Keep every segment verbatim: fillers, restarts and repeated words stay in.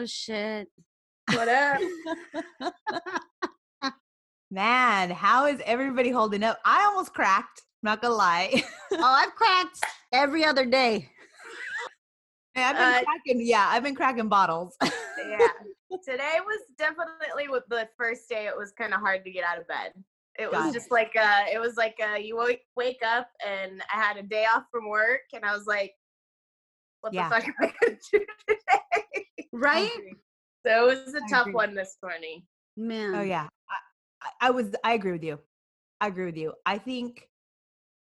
Oh shit. What up? Man, how is everybody holding up? I almost cracked. I'm not gonna lie. Oh, I've cracked every other day. Hey, I've been uh, cracking, yeah, I've been cracking bottles. Yeah. Today was definitely with the first day. It was kind of hard to get out of bed. It was God. just like uh it was like uh you wake, wake up and I had a day off from work and I was like, what yeah. the fuck am I gonna do today? Right? So it was a I tough agree. one this morning. Man. Oh yeah. I, I was I agree with you. I agree with you. I think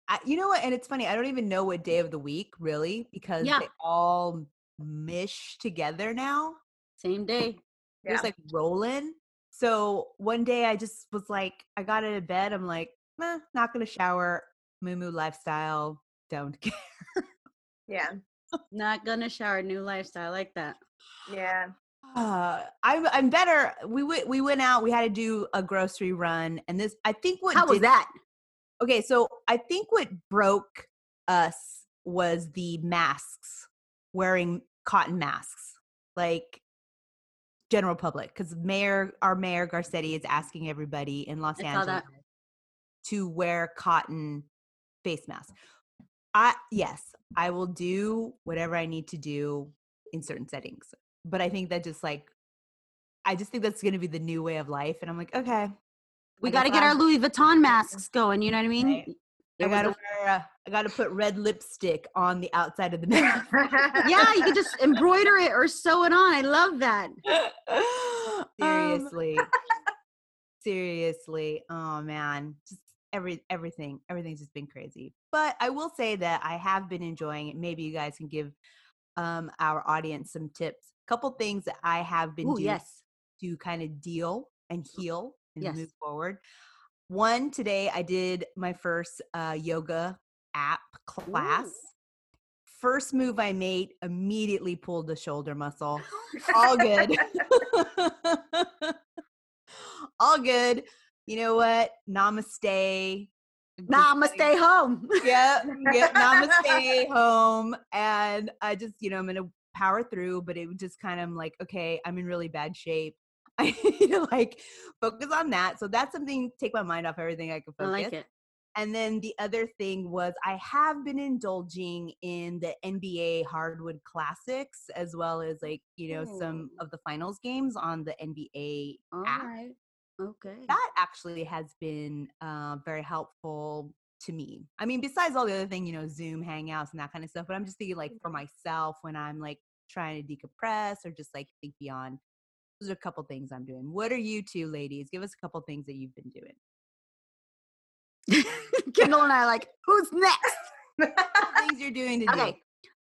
I, you know what, and it's funny, I don't even know what day of the week really, because yeah. they all mish together now. Same day. Yeah. It was like rolling. So one day I just was like, I got out of bed. I'm like, eh, not going to shower. Moo moo lifestyle. Don't care. Yeah. Not going to shower. New lifestyle like that. Yeah. Uh, I'm, I'm better. We went, we went out, we had to do a grocery run. And this, I think what, how did, was that? Okay. So I think what broke us was the masks, wearing cotton masks. Like, general public, because mayor, our mayor Garcetti is asking everybody in Los Angeles to wear cotton face masks. I yes, I will do whatever I need to do in certain settings, but I think that just like, I just think that's going to be the new way of life, and I'm like, okay, we got to get I'm- our Louis Vuitton masks going. You know what I mean? Right. I gotta wear a, I gotta put red lipstick on the outside of the mask. Yeah, you can just embroider it or sew it on. I love that. Seriously, um. seriously. Oh man, just every everything, everything's just been crazy. But I will say that I have been enjoying it. Maybe you guys can give um, our audience some tips. A couple things that I have been Ooh, doing yes. to kind of deal and heal and yes. move forward. One, today I did my first uh, yoga app class. Ooh. First move I made, immediately pulled the shoulder muscle. All good. All good. You know what? Namaste. Namaste home. Yep. Yep. Namaste home. And I just, you know, I'm going to power through, but it was just kind of like, okay, I'm in really bad shape. I need to like focus on that. So that's something, take my mind off everything I can focus. I like it. And then the other thing was I have been indulging in the N B A Hardwood Classics, as well as like, you know, oh. some of the finals games on the N B A All app. Right. Okay. That actually has been uh, very helpful to me. I mean, besides all the other thing, you know, Zoom hangouts and that kind of stuff, but I'm just thinking like for myself when I'm like trying to decompress or just like think beyond. Those are a couple things I'm doing. What are you two ladies? Give us a couple things that you've been doing. Kendall and I are like, who's next? Things you're doing today. Okay.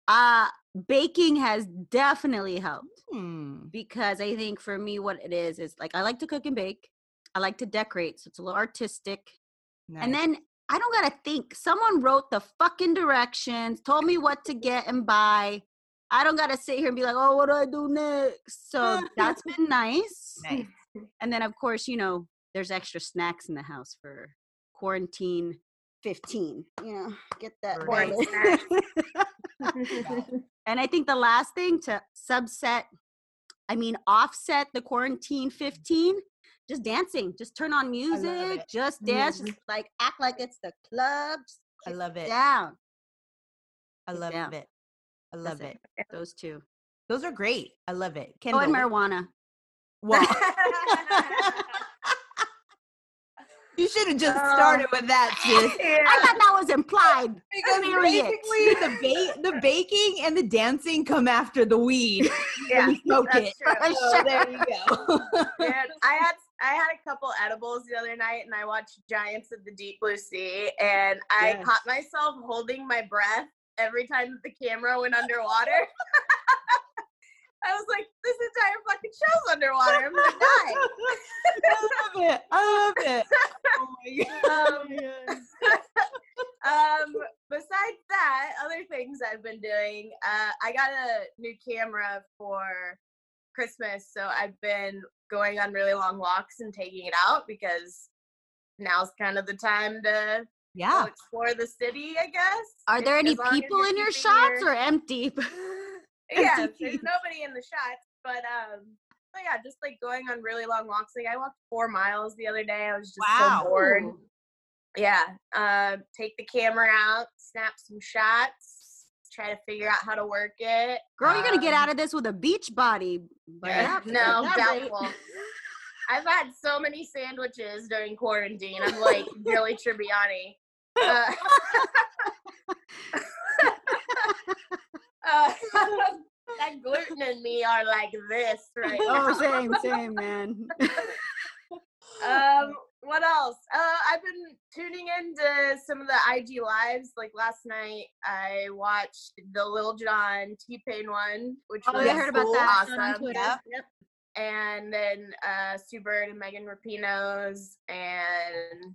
Uh, baking has definitely helped hmm. because I think for me what it is is like I like to cook and bake. I like to decorate, so it's a little artistic. Nice. And then I don't got to think. Someone wrote the fucking directions, told me what to get and buy. I don't got to sit here and be like, oh, what do I do next? So that's been nice. Nice. And then, of course, you know, there's extra snacks in the house for quarantine fifteen. You know, get that. Right. And I think the last thing to subset, I mean, offset the quarantine fifteen, just dancing. Just turn on music. Just dance. Mm-hmm. Just like act like it's the club. I love it. Down. I love down. it. I love it. it. Those two. Those are great. I love it. Kendall. Oh, and marijuana. Wow. You should have just started um, with that, sis. Yeah. I thought that was implied. Because basically the, ba- the baking and the dancing come after the weed. Yeah, you smoke that's it. True. So there you go. Dude, I had I had a couple edibles the other night, and I watched Giants of the Deep Blue Sea, and I yes. caught myself holding my breath every time the camera went underwater. I was like, this entire fucking show's underwater. I'm gonna die. I love it. I love it. Oh my God. Um, um, besides that, other things I've been doing, uh, I got a new camera for Christmas. So I've been going on really long walks and taking it out because now's kind of the time to Yeah. We'll explore the city, I guess. Are there any people in your shots or empty? Yeah, there's nobody in the shots. But um, but yeah, just like going on really long walks. Like I walked four miles the other day. I was just wow. so bored. Yeah. Uh, take the camera out, snap some shots, try to figure out how to work it. Girl, um, you're gonna get out of this with a beach body. Yeah. No, doubtful. I've had so many sandwiches during quarantine. I'm like really Tribbiani. Uh, uh, that gluten and me are like this right now. Oh, same, same, man. um, what else? Uh, I've been tuning into some of the I G lives. Like last night, I watched the Lil Jon T-Pain one, which oh, was yeah, I heard cool. about that. Awesome. On Twitter. Yep. Yep. And then uh, Sue Bird and Megan Rapinoe's, and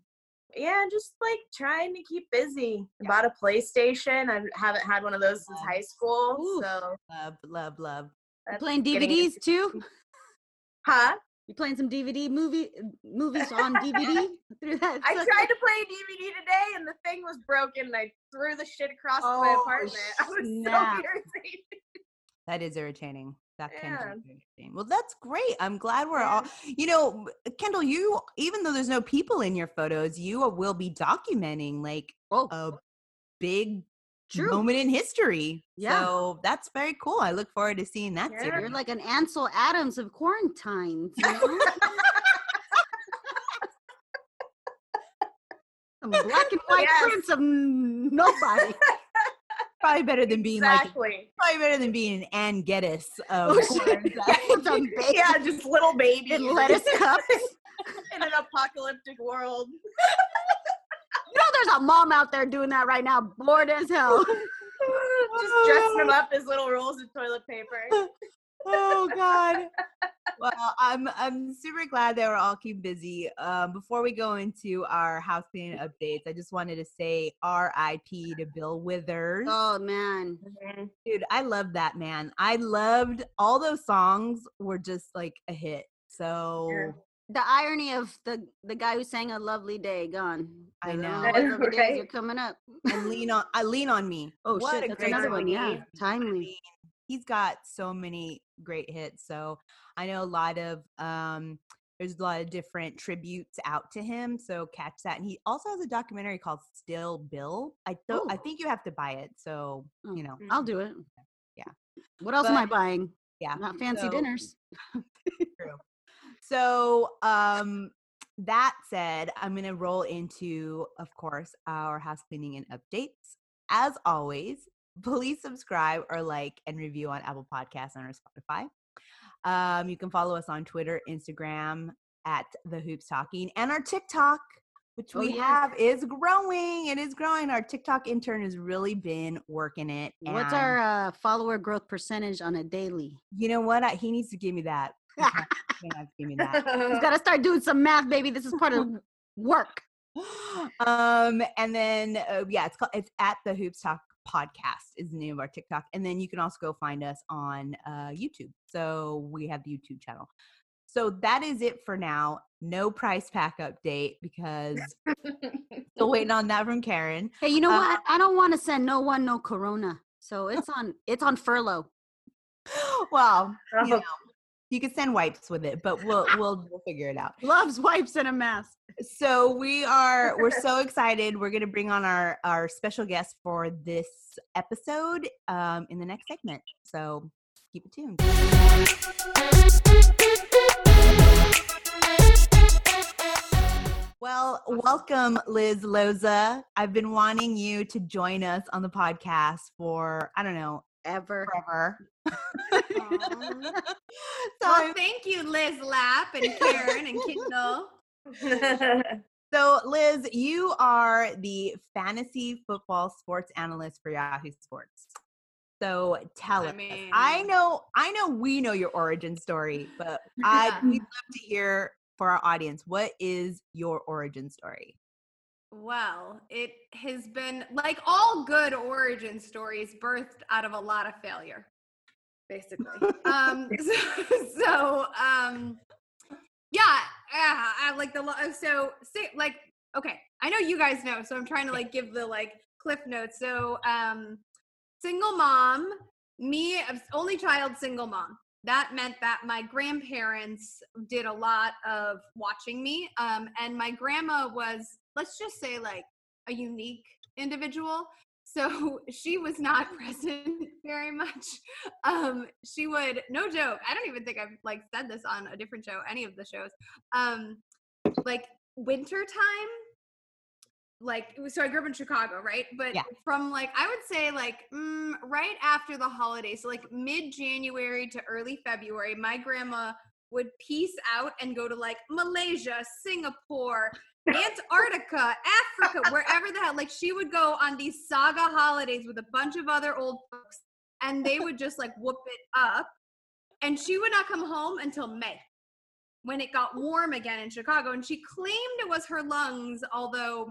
yeah, just like trying to keep busy. Yeah. Bought a PlayStation. I haven't had one of those since high school. Ooh. So love, love, love. You playing D V Ds too? Huh? You playing some D V D movie movies on D V D through that? I sucker. tried to play a D V D today, and the thing was broken. And I threw the shit across oh, my apartment. I was snap. so irritated. That is irritating. That yeah. can be interesting. Well, that's great. I'm glad we're yeah. all, you know, Kendall, you, even though there's no people in your photos, you will be documenting like oh. a big True. moment in history. Yeah. So that's very cool. I look forward to seeing that. Yeah. You're like an Ansel Adams of quarantine. You know? I'm a black and white yes. prince of nobody. Probably better than being exactly. like probably better than being an Ann Geddes of yeah, just little baby and lettuce cups in an apocalyptic world. You know, there's a mom out there doing that right now, bored as hell, just dressing them up as little rolls of toilet paper. Oh God. Well, I'm I'm super glad that we're all keeping busy. Um, before we go into our house cleaning updates, I just wanted to say R I P to Bill Withers. Oh man. Mm-hmm. Dude, I love that man. I loved all those songs were just like a hit. So sure. the irony of the, the guy who sang A Lovely Day gone. I know. Lovely right? days are coming up. And lean on I lean on me. Oh what shit, a that's great another one. Yeah. Timely. I mean, he's got so many great hits. So I know a lot of, um, there's a lot of different tributes out to him. So catch that. And he also has a documentary called Still Bill. I th- I think you have to buy it. So, you know, I'll do it. Yeah. What else but, am I buying? Yeah. Not fancy so, dinners. True. So, um, that said, I'm going to roll into, of course, our house cleaning and updates. As always, please subscribe or like and review on Apple Podcasts and our Spotify. Um, you can follow us on Twitter, Instagram at The Hoops Talking, and our TikTok, which we oh, yeah. have is growing. It is growing. Our TikTok intern has really been working it. And what's our uh, follower growth percentage on a daily? You know what? I, he needs to give me that. He has to give me that. He's got to start doing some math, baby. This is part of work. Um, and then uh, yeah, it's called it's at The Hoops Talk Podcast is the name of our TikTok, and then you can also go find us on uh YouTube. So we have the YouTube channel. So that is it for now. No price pack update because still waiting on that from Karen. Hey, you know uh, what? I don't want to send no one no corona, so it's on it's on furlough. Well, you know, you can send wipes with it, but we'll we'll we'll figure it out. Loves wipes and a mask. So we are we're so excited. We're gonna bring on our our special guest for this episode um, in the next segment. So keep it tuned. Well, welcome, Liz Loza. I've been wanting you to join us on the podcast for I don't know. Ever, ever. So well, thank you, Liz Lapp and Karen and Kendall. So, Liz, you are the fantasy football sports analyst for Yahoo Sports. So, tell I us. Mean, I know, I know, we know your origin story, but yeah. I we'd love to hear for our audience. What is your origin story? Well, it has been, like all good origin stories, birthed out of a lot of failure, basically. um, so, so um, yeah, I, I like the, so say, like, okay, I know you guys know, so I'm trying to like give the like cliff notes. So um, single mom, me, only child, single mom. that meant that my grandparents did a lot of watching me. Um, and my grandma was, let's just say, like a unique individual. So she was not present very much. Um, she would, no joke, I don't even think I've like said this on a different show, any of the shows, um, like winter time, like, so I grew up in Chicago, right? But yeah. from like, I would say like mm, right after the holidays, so like mid-January to early February, my grandma would peace out and go to like Malaysia, Singapore, Antarctica, Africa, wherever the hell, like she would go on these saga holidays with a bunch of other old folks, and they would just like whoop it up, and she would not come home until May, when it got warm again in Chicago. And she claimed it was her lungs, although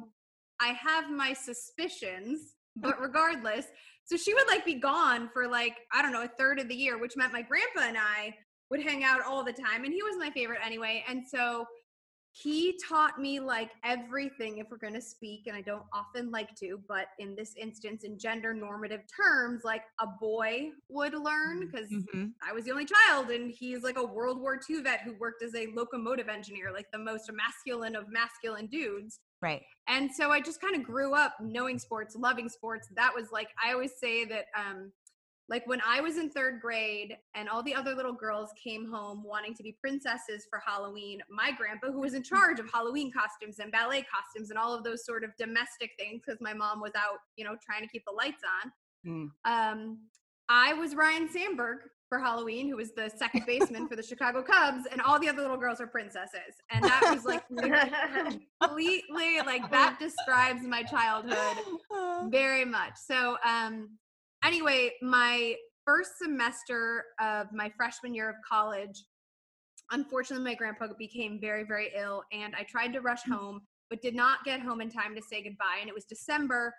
I have my suspicions, but regardless, so she would like be gone for like, I don't know, a third of the year, which meant my grandpa and I would hang out all the time, and he was my favorite anyway, and so he taught me like everything, if we're going to speak, and I don't often like to, but in this instance, in gender normative terms, like a boy would learn, because mm-hmm. I was the only child, and he's like a World War Two vet who worked as a locomotive engineer, like the most masculine of masculine dudes. Right. And so I just kind of grew up knowing sports, loving sports. That was like, I always say that, um, like when I was in third grade and all the other little girls came home wanting to be princesses for Halloween, my grandpa, who was in charge of Halloween costumes and ballet costumes and all of those sort of domestic things, because my mom was out, you know, trying to keep the lights on. Mm. Um, I was Ryan Sandberg for Halloween, who was the second baseman for the Chicago Cubs, and all the other little girls are princesses. And that was like completely, like that describes my childhood very much. So, um, anyway, my first semester of my freshman year of college, unfortunately, my grandpa became very, very ill, and I tried to rush home, but did not get home in time to say goodbye, and it was December,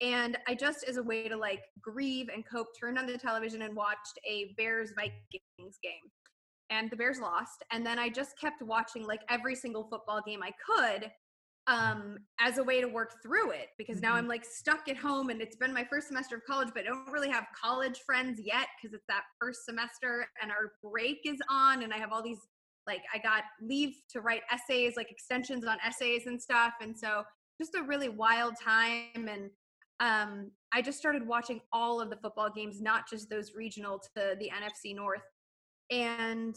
and I just, as a way to, like, grieve and cope, turned on the television and watched a Bears-Vikings game, and the Bears lost, and then I just kept watching, like, every single football game I could, Um, as a way to work through it, because now I'm like stuck at home, and it's been my first semester of college, but I don't really have college friends yet, because it's that first semester and our break is on, and I have all these, like, I got leave to write essays, like extensions on essays and stuff, and so just a really wild time. And um, I just started watching all of the football games, not just those regional to the N F C North, and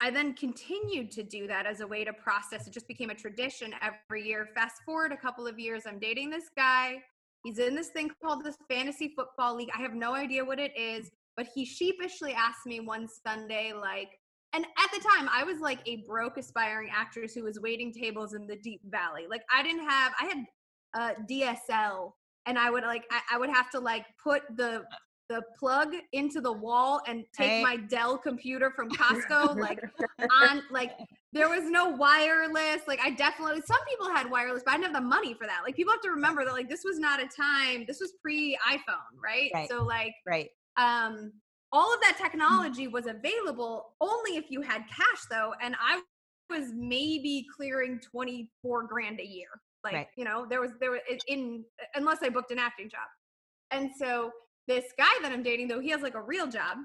I then continued to do that as a way to process. It just became a tradition every year. Fast forward a couple of years, I'm dating this guy. He's in this thing called this fantasy football league. I have no idea what it is, but he sheepishly asked me one Sunday, like, and at the time I was like a broke aspiring actress who was waiting tables in the deep valley. Like I didn't have, I had uh, D S L, and I would like, I, I would have to like put the the plug into the wall and take hey. my Dell computer from Costco, like on, like there was no wireless. Like I definitely, some people had wireless, but I didn't have the money for that. Like people have to remember that, like, this was not a time, this was pre iPhone. Right? right. So like, right. um, all of that technology was available only if you had cash though. And I was maybe clearing twenty-four grand a year. Like, right. you know, there was, there was in, unless I booked an acting job. And so this guy that I'm dating, though, he has like a real job,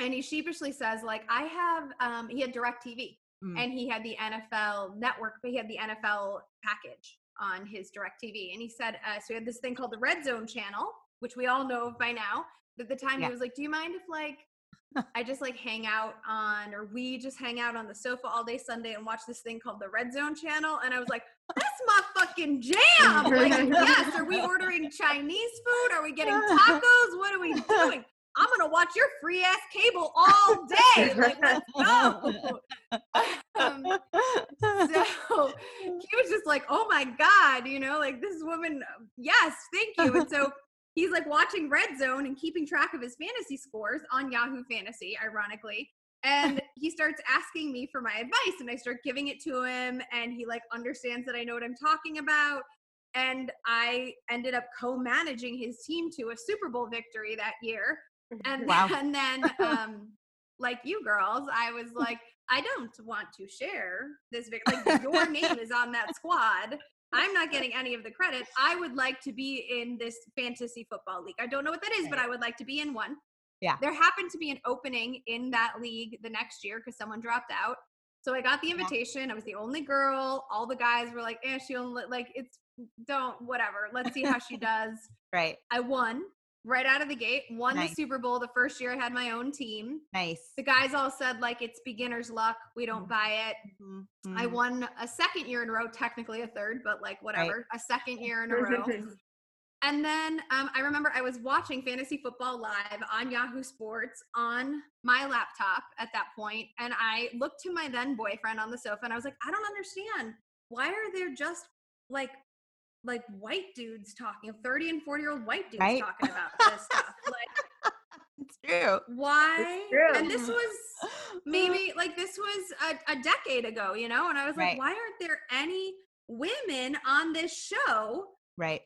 and he sheepishly says, like, I have, um, he had DirecTV mm. and he had the N F L Network, but he had the N F L package on his DirecTV. And he said, uh, so he had this thing called the Red Zone Channel, which we all know by now. But at the time yeah. he was like, do you mind if like, I just like hang out on, or we just hang out on the sofa all day Sunday and watch this thing called the Red Zone Channel. And I was like, that's my fucking jam. Like, yes, are we ordering Chinese food? Are we getting tacos? What are we doing? I'm going to watch your free ass cable all day. Like, let's go. Um, so he was just like, oh my God, you know, like this woman, yes, thank you. And so he's like watching Red Zone and keeping track of his fantasy scores on Yahoo Fantasy, ironically. And he starts asking me for my advice, and I start giving it to him. And he like understands that I know what I'm talking about. And I ended up co-managing his team to a Super Bowl victory that year. And wow. then, and then um, like you girls, I was like, I don't want to share this victory. Like your name is on that squad. I'm not getting any of the credit. I would like to be in this fantasy football league. I don't know what that is, but I would like to be in one. Yeah. There happened to be an opening in that league the next year because someone dropped out. So I got the invitation. Yeah. I was the only girl. All the guys were like, eh, she only, like, it's, don't, whatever. Let's see how she does. Right. I won right out of the gate. Won nice. The Super Bowl the first year I had my own team. Nice. The guys all said, like, it's beginner's luck. We don't mm-hmm. buy it. Mm-hmm. I won a second year in a row, technically a third, but, like, whatever. Right. A second year in a row. And then um, I remember I was watching Fantasy Football Live on Yahoo Sports on my laptop at that point, and I looked to my then boyfriend on the sofa, and I was like, I don't understand. Why are there just like like white dudes talking, thirty and forty year old white dudes right? talking about this stuff? Like, it's true. Why? It's true. And this was maybe like this was a, a decade ago, you know? And I was like, right. why aren't there any women on this show? Right.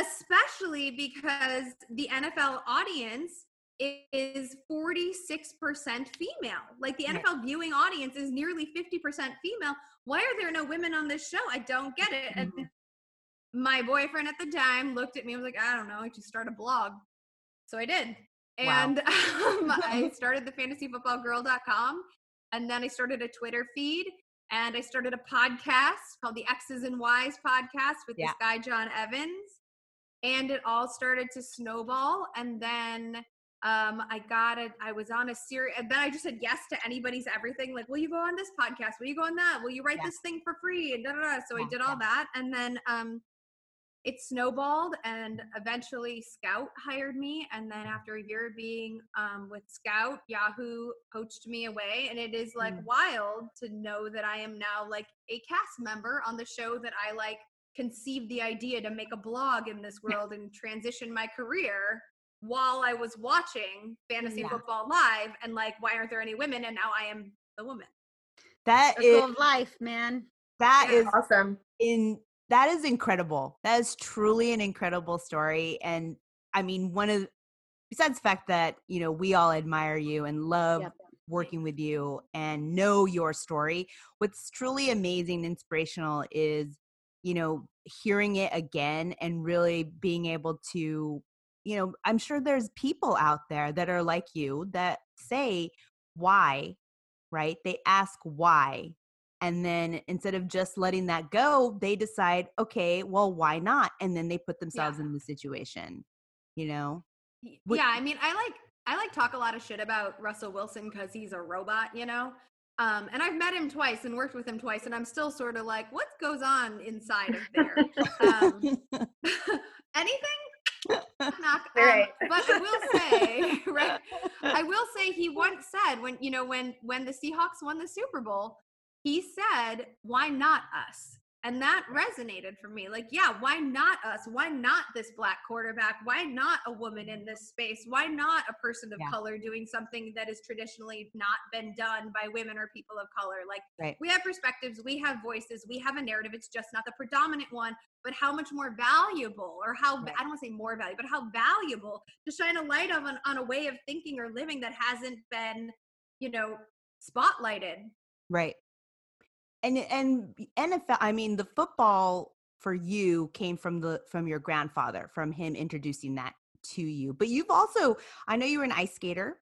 Especially because the N F L audience is forty-six percent female. Like the N F L right. viewing audience is nearly fifty percent female. Why are there no women on this show? I don't get it. And mm-hmm. my boyfriend at the time looked at me and was like, I don't know, I should start a blog. So I did. And wow. um, I started the fantasy football girl dot com, and then I started a Twitter feed. And I started a podcast called the X's and Y's podcast with yeah. this guy, John Evans. And it all started to snowball. And then um, I got it. I was on a series. And then I just said yes to anybody's everything. Like, will you go on this podcast? Will you go on that? Will you write yeah. this thing for free? And da, da, da. So yeah, I did all yeah. that. And then um, it snowballed. And eventually Scout hired me. And then after a year of being um, with Scout, Yahoo poached me away. And it is like mm. wild to know that I am now like a cast member on the show that I like. Conceived the idea to make a blog in this world and transition my career while I was watching Fantasy yeah. Football Live, and like, why aren't there any women? And now I am the woman. That Circle is of life, man. That yeah. is awesome. In that is incredible. That is truly an incredible story. And I mean, one of besides the fact that you know we all admire you and love. Yep. working with you and know your story. What's truly amazing, inspirational is. You know, hearing it again and really being able to, you know, I'm sure there's people out there that are like you that say why, right? They ask why. And then instead of just letting that go, they decide, okay, well, why not? And then they put themselves yeah. in the situation, you know? What- yeah. I mean, I like, I like talk a lot of shit about Russell Wilson because he's a robot, you know? Um, and I've met him twice and worked with him twice, and I'm still sort of like, what goes on inside of there? Um, anything? Knock, um, but I will say, right? I will say he once said when, you know, when, when the Seahawks won the Super Bowl, he said, why not us? And that resonated for me. Like, yeah, why not us? Why not this black quarterback? Why not a woman in this space? Why not a person of yeah. color doing something that has traditionally not been done by women or people of color? Like, right. we have perspectives, we have voices, we have a narrative. It's just not the predominant one, but how much more valuable or how, right. I don't want to say more valuable, but how valuable to shine a light on, on a way of thinking or living that hasn't been, you know, spotlighted. Right. And and N F L, I mean, the football for you came from the from your grandfather, from him introducing that to you. But you've also, I know you were an ice skater,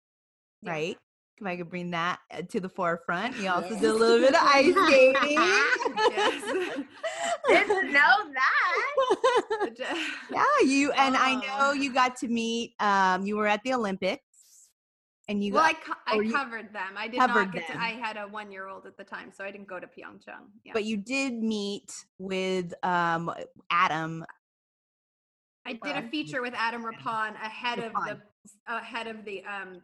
yeah. right? If I could bring that to the forefront, you also yes. did a little bit of ice skating. Yes. Didn't know that. Yeah, you and oh. I know you got to meet. Um, you were at the Olympics. And you well, got, I, co- I you covered them. I did not get them. to, I had a one-year-old at the time, so I didn't go to Pyeongchang. Yeah. But you did meet with um, Adam. I did a feature with Adam Rippon ahead Rippon. of the ahead of the um,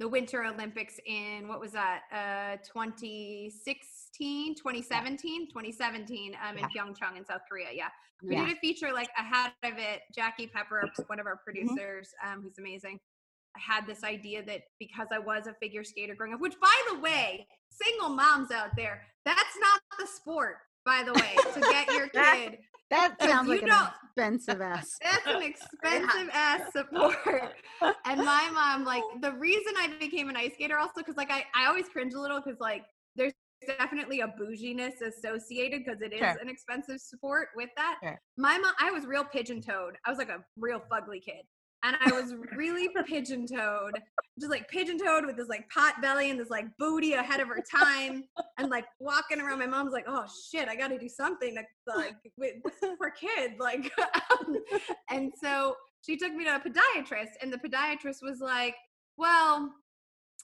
the Winter Olympics in what was that? Uh, twenty sixteen, twenty seventeen, twenty seventeen. Um, in yeah. Pyeongchang in South Korea. Yeah, we yeah. did a feature like ahead of it. Jackie Pepper, one of our producers, mm-hmm. um, who's amazing. I had this idea that because I was a figure skater growing up, which by the way, single moms out there, that's not the sport, by the way, to get your kid. That, that sounds like an expensive ass. That's an expensive ass support. And my mom, like the reason I became an ice skater also, cause like, I, I always cringe a little cause like there's definitely a bouginess associated because it is sure. an expensive sport with that. Sure. My mom, I was real pigeon-toed. I was like a real fugly kid. And I was really pigeon-toed, just like pigeon-toed with this like pot belly and this like booty ahead of her time, and like walking around. My mom's like, "Oh shit, I got to do something to, like with for kid." Like, and so she took me to a podiatrist, and the podiatrist was like, "Well,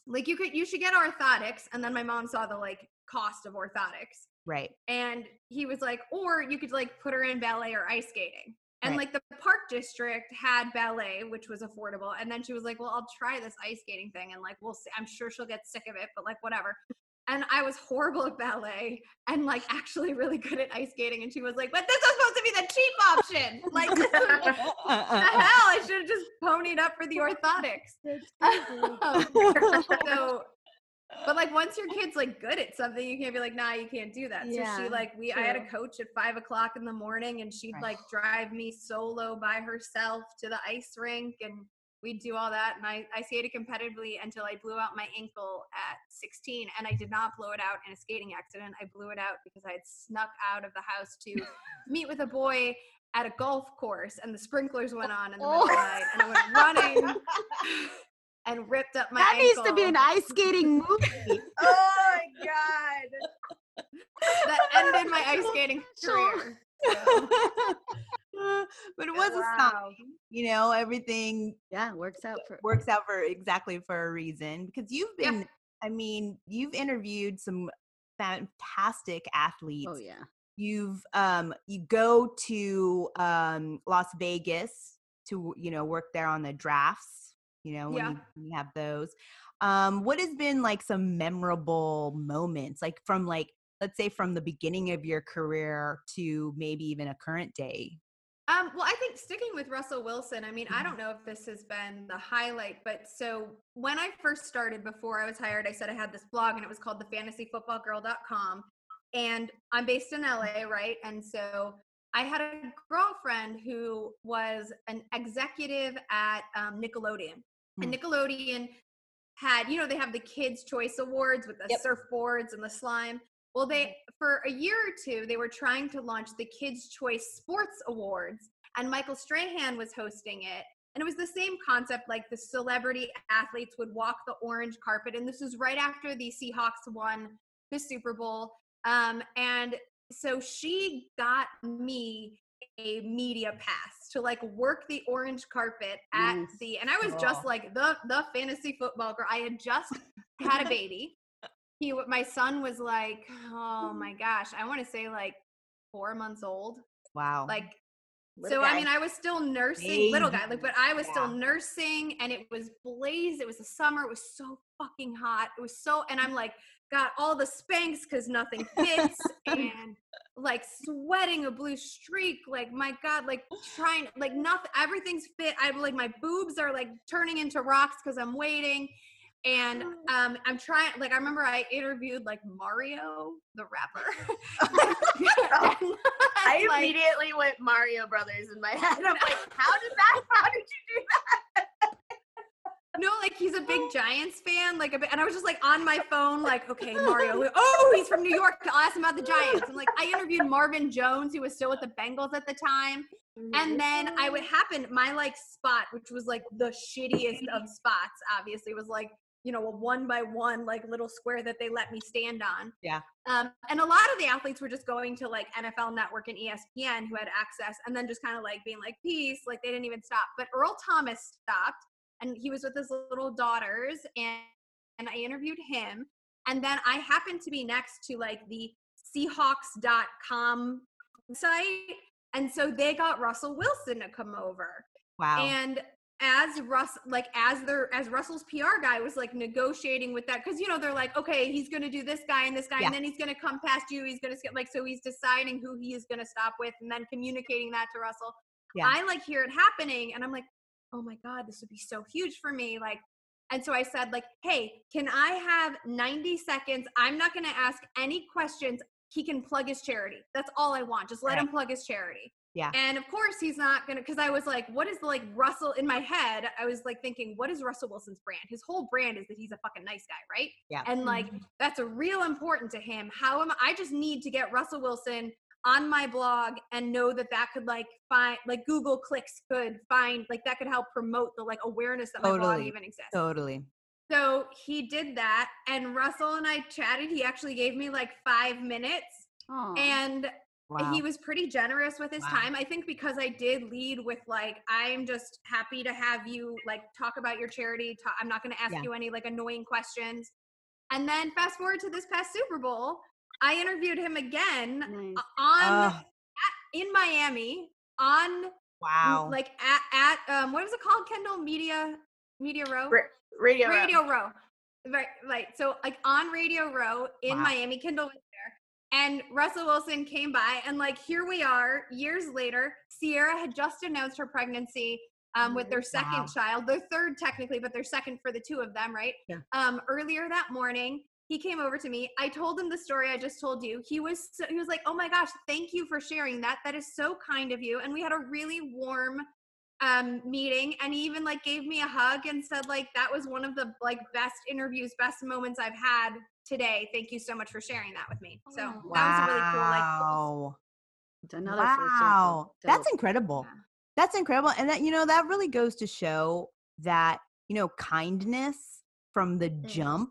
like you could, you should get orthotics." And then my mom saw the like cost of orthotics, right? And he was like, "Or you could like put her in ballet or ice skating." And right. like the park district had ballet, which was affordable. And then she was like, well, I'll try this ice skating thing. And like, we'll see, I'm sure she'll get sick of it, but like, whatever. And I was horrible at ballet and like actually really good at ice skating. And she was like, but this was supposed to be the cheap option. Like, what the hell? I should have just ponied up for the orthotics. So, but like once your kid's like good at something, you can't be like, nah, you can't do that. So yeah, she like, we, true. I had a coach at five o'clock in the morning and she'd right. like drive me solo by herself to the ice rink and we'd do all that. And I, I skated competitively until I blew out my ankle at sixteen, and I did not blow it out in a skating accident. I blew it out because I had snuck out of the house to meet with a boy at a golf course, and the sprinklers went on in the middle of the night and I went running. And ripped up my that ankle. Needs to be an ice skating movie. Oh my god! That ended my ice skating career. So. But it was wow. a sign, you know. Everything, yeah, works out for works out for exactly for a reason. Because you've been, yeah. I mean, you've interviewed some fantastic athletes. Oh yeah. You've um, you go to um Las Vegas to you know work there on the drafts. You know, when yeah. you, you have those, um, what has been like some memorable moments, like from like, let's say from the beginning of your career to maybe even a current day? Um, well, I think sticking with Russell Wilson, I mean, mm-hmm. I don't know if this has been the highlight, but so when I first started before I was hired, I said I had this blog and it was called the fantasy football girl dot com, and I'm based in L A, right? And so I had a girlfriend who was an executive at um, Nickelodeon. And Nickelodeon had, you know, they have the Kids' Choice Awards with the yep. surfboards and the slime. Well, they, for a year or two, they were trying to launch the Kids' Choice Sports Awards, and Michael Strahan was hosting it. And it was the same concept, like the celebrity athletes would walk the orange carpet. And this was right after the Seahawks won the Super Bowl. Um, and so she got me a media pass to like work the orange carpet at mm. the, and I was oh. just like the, the fantasy football girl. I had just had a baby. He, my son was like, oh my gosh, I want to say like four months old. Wow. Like, little so guy. I mean, I was still nursing Dang. little guy, like, but I was yeah. still nursing, and it was blaze. It was the summer. It was so fucking hot. It was so, and I'm like, got all the Spanx because nothing fits, and like sweating a blue streak. Like, my God, like trying, like nothing, everything's fit. I'm like, my boobs are like turning into rocks because I'm waiting. And um, I'm trying, like, I remember I interviewed like Mario, the rapper. and, I like, immediately went Mario Brothers in my head. I'm like, how did that, how did you do that? No, like he's a big Giants fan, like, a bit, and I was just like on my phone, like, okay, Mario, oh, he's from New York, I'll ask him about the Giants. And like, I interviewed Marvin Jones, who was still with the Bengals at the time. And then I would happen, my like spot, which was like the shittiest of spots, obviously, was like, you know, a one by one, like little square that they let me stand on. Yeah. Um, and a lot of the athletes were just going to like N F L Network and E S P N who had access, and then just kind of like being like, peace, like they didn't even stop. But Earl Thomas stopped. And he was with his little daughters, and, and I interviewed him. And then I happened to be next to like the Seahawks dot com site. And so they got Russell Wilson to come over. Wow. And as Russ, like as their, as Russell's P R guy was like negotiating with that. Cause you know, they're like, okay, he's going to do this guy and this guy, yeah. and then he's going to come past you. He's going to skip, like, so he's deciding who he is going to stop with and then communicating that to Russell. Yeah. I like hear it happening, and I'm like, oh my God, this would be so huge for me. Like, and so I said like, hey, can I have ninety seconds? I'm not going to ask any questions. He can plug his charity. That's all I want. Just let right. him plug his charity. Yeah. And of course he's not going to, cause I was like, what is like Russell in my head? I was like thinking, what is Russell Wilson's brand? His whole brand is that he's a fucking nice guy. Right. Yeah. And like, that's a real important to him. How am I, I just need to get Russell Wilson on my blog and know that that could like find, like Google clicks could find, like that could help promote the like awareness that totally. my blog even exists. Totally. So he did that, and Russell and I chatted. He actually gave me like five minutes Aww. and wow. he was pretty generous with his wow. time. I think because I did lead with like, I'm just happy to have you like talk about your charity. Talk, I'm not going to ask yeah. you any like annoying questions. And then fast forward to this past Super Bowl, I interviewed him again nice. on oh. at, in Miami on wow like at, at um what is it called, Kendall? Media Media Row? Right. Radio, Radio Row. Row. Right, right. So like on Radio Row in wow. Miami, Kendall was there, and Russell Wilson came by, and like here we are years later. Sierra had just announced her pregnancy um, with their second wow. child, their third technically, but their second for the two of them, right? Yeah. Um, earlier that morning, he came over to me. I told him the story I just told you. He was so, he was like, "Oh my gosh, thank you for sharing that. That is so kind of you." And we had a really warm um meeting, and he even like gave me a hug and said like, that was one of the like best interviews, best moments I've had today. Thank you so much for sharing that with me. So wow. that was a really cool like wow it's another wow that's incredible yeah. that's incredible. And that, you know, that really goes to show that, you know, kindness from the mm-hmm. jump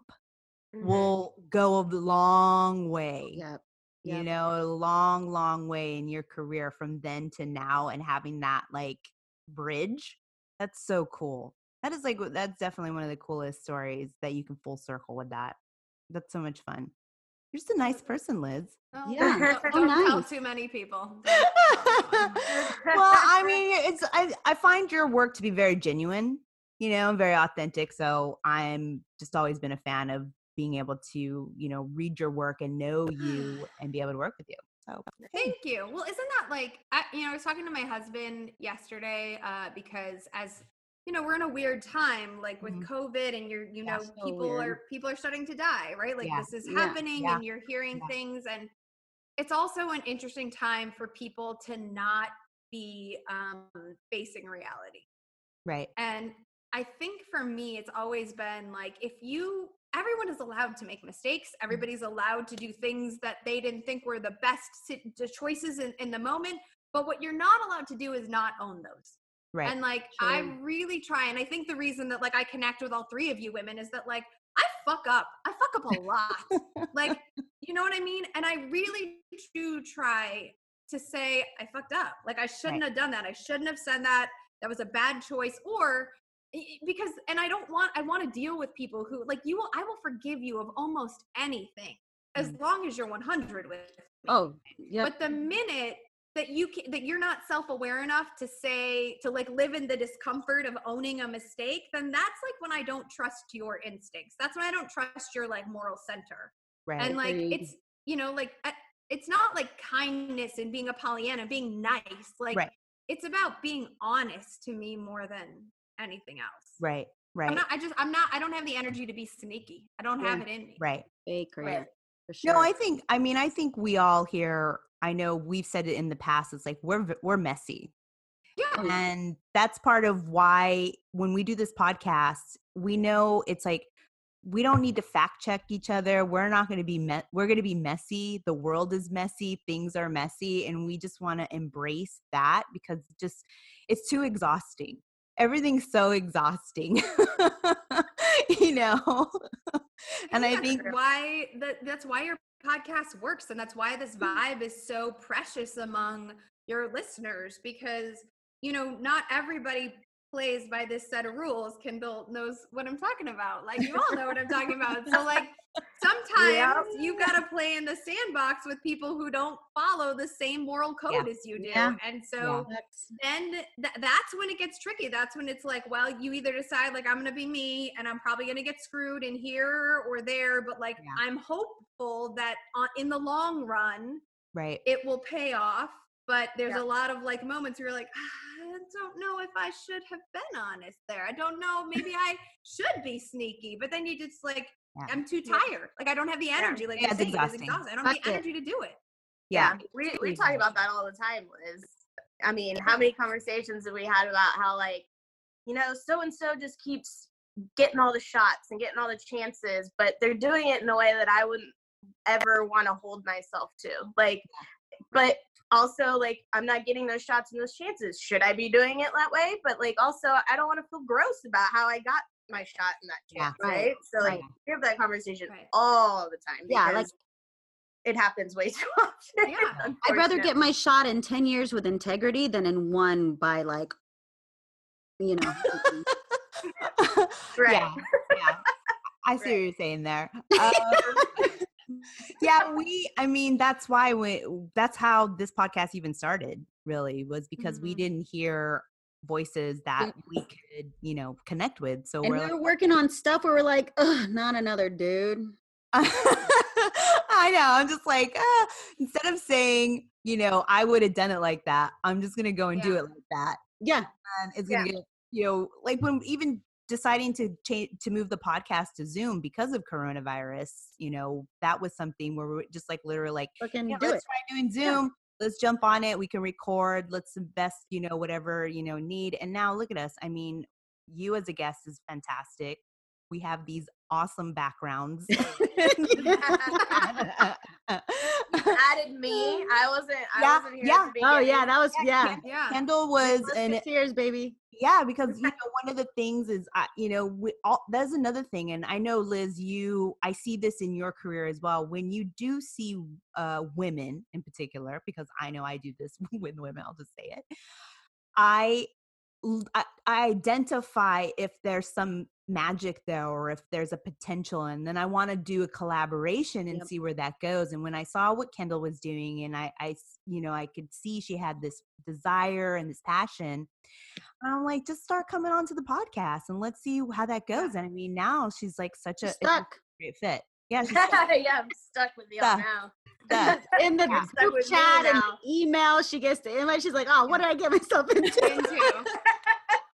mm-hmm. will go a long way. Yep. Yep. You know, a long long way in your career from then to now, and having that like bridge. That's so cool. That is like, that's definitely one of the coolest stories that you can full circle with that. That's so much fun. You're just a nice person, Liz. Oh, yeah. Don't, don't oh, nice. tell too many people. Well, I mean, it's, I, I find your work to be very genuine, you know, and very authentic. So I'm just always been a fan of being able to, you know, read your work and know you and be able to work with you. Oh, okay. Thank you. Well, isn't that like, I, you know, I was talking to my husband yesterday uh, because as, you know, we're in a weird time, like with mm-hmm. COVID, and you're, you yeah, know, so people weird. are, people are starting to die, right? Like yeah. this is yeah. happening yeah. and you're hearing yeah. things. And it's also an interesting time for people to not be um, facing reality. Right. And I think for me, it's always been like, if you everyone is allowed to make mistakes. Everybody's allowed to do things that they didn't think were the best choices in, in the moment. But what you're not allowed to do is not own those. Right. And like, sure. I really try. And I think the reason that like I connect with all three of you women is that like, I fuck up. I fuck up a lot. Like, you know what I mean? And I really do try to say, I fucked up. Like, I shouldn't right. have done that. I shouldn't have said that. That was a bad choice. Or because, and I don't want, I want to deal with people who like you will, I will forgive you of almost anything as long as you're one hundred with me. Oh, yeah. But the minute that you can, that you're not self-aware enough to say, to like live in the discomfort of owning a mistake, then that's like when I don't trust your instincts. That's when I don't trust your like moral center. Right. And like, it's, you know, like, it's not like kindness and being a Pollyanna, being nice. Like right. it's about being honest to me more than anything else. Right. Right. I'm not, I just, I'm not, I don't have the energy to be sneaky. I don't yeah. have it in me. Right. Great. Right. For sure. No, I think, I mean, I think we all here, I know we've said it in the past. It's like, we're, we're messy. Yeah. And that's part of why when we do this podcast, we know it's like, we don't need to fact check each other. We're not going to be, me- we're going to be messy. The world is messy. Things are messy. And we just want to embrace that because just, it's too exhausting. Everything's so exhausting, you know? And I think why that, that's why your podcast works. And that's why this vibe is so precious among your listeners, because, you know, not everybody plays by this set of rules. Kendall knows what I'm talking about. Like, you all know what I'm talking about. So like sometimes yeah. you got to play in the sandbox with people who don't follow the same moral code yeah. as you do. Yeah. And so yeah. then th- that's when it gets tricky. That's when it's like, well, you either decide like, I'm going to be me and I'm probably going to get screwed in here or there, but like, yeah. I'm hopeful that on, in the long run, right. it will pay off. But there's yeah. a lot of like moments where you're like, ah, I don't know if I should have been honest there. I don't know. Maybe I should be sneaky, but then you just like, yeah. I'm too tired. Like I don't have the energy. Like yeah, it's exhausting. exhausting. I don't have the energy to do it. Yeah. yeah. We, we talk about that all the time, Liz. I mean, how many conversations have we had about how like, you know, so-and-so just keeps getting all the shots and getting all the chances, but they're doing it in a way that I wouldn't ever want to hold myself to. Like But also, like, I'm not getting those shots and those chances. Should I be doing it that way? But, like, also, I don't want to feel gross about how I got my shot in that chance, yeah, right? right? So, like, right. we have that conversation right. all the time. Yeah, like, it happens way too often. Yeah. I'd rather get my shot in ten years with integrity than in one by, like, you know. right. Yeah, yeah. I see right. what you're saying there. Um, yeah, we, I mean, that's why we, that's how this podcast even started, really, was because mm-hmm. we didn't hear voices that we could, you know, connect with. So and we're we were like, working on stuff where we're like, ugh, not another dude. I know. I'm just like, uh, instead of saying, you know, I would have done it like that, I'm just going to go and yeah. do it like that. Yeah. And it's going to yeah. get, you know, like when even deciding to change, to move the podcast to Zoom because of coronavirus, you know, that was something where we were just like literally like, yeah, do let's it. try doing Zoom. Yeah. Let's jump on it. We can record. Let's invest, you know, whatever, you know, need. And now look at us. I mean, you as a guest is fantastic. We have these awesome backgrounds. Added me. I wasn't, I yeah, wasn't here. Yeah. At the oh yeah. That was, yeah. yeah. Kendall was in tears, baby. Yeah. Because, you know, one of the things is, uh, you know, we all, that's another thing. And I know, Liz, you, I see this in your career as well. When you do see uh, women in particular, because I know I do this with women, I'll just say it. I, I identify if there's some magic there or if there's a potential, and then I want to do a collaboration and yep. see where that goes. And when I saw what Kendall was doing, and I, I, you know, I could see she had this desire and this passion, and I'm like, just start coming onto the podcast and let's see how that goes. And I mean, now she's like such she's a, stuck. a great fit. Yeah, she's stuck. yeah, I'm stuck with y'all stuck. now. In the yeah. group chat and email, she gets the invite. She's like, "Oh, what did I get myself into?" into.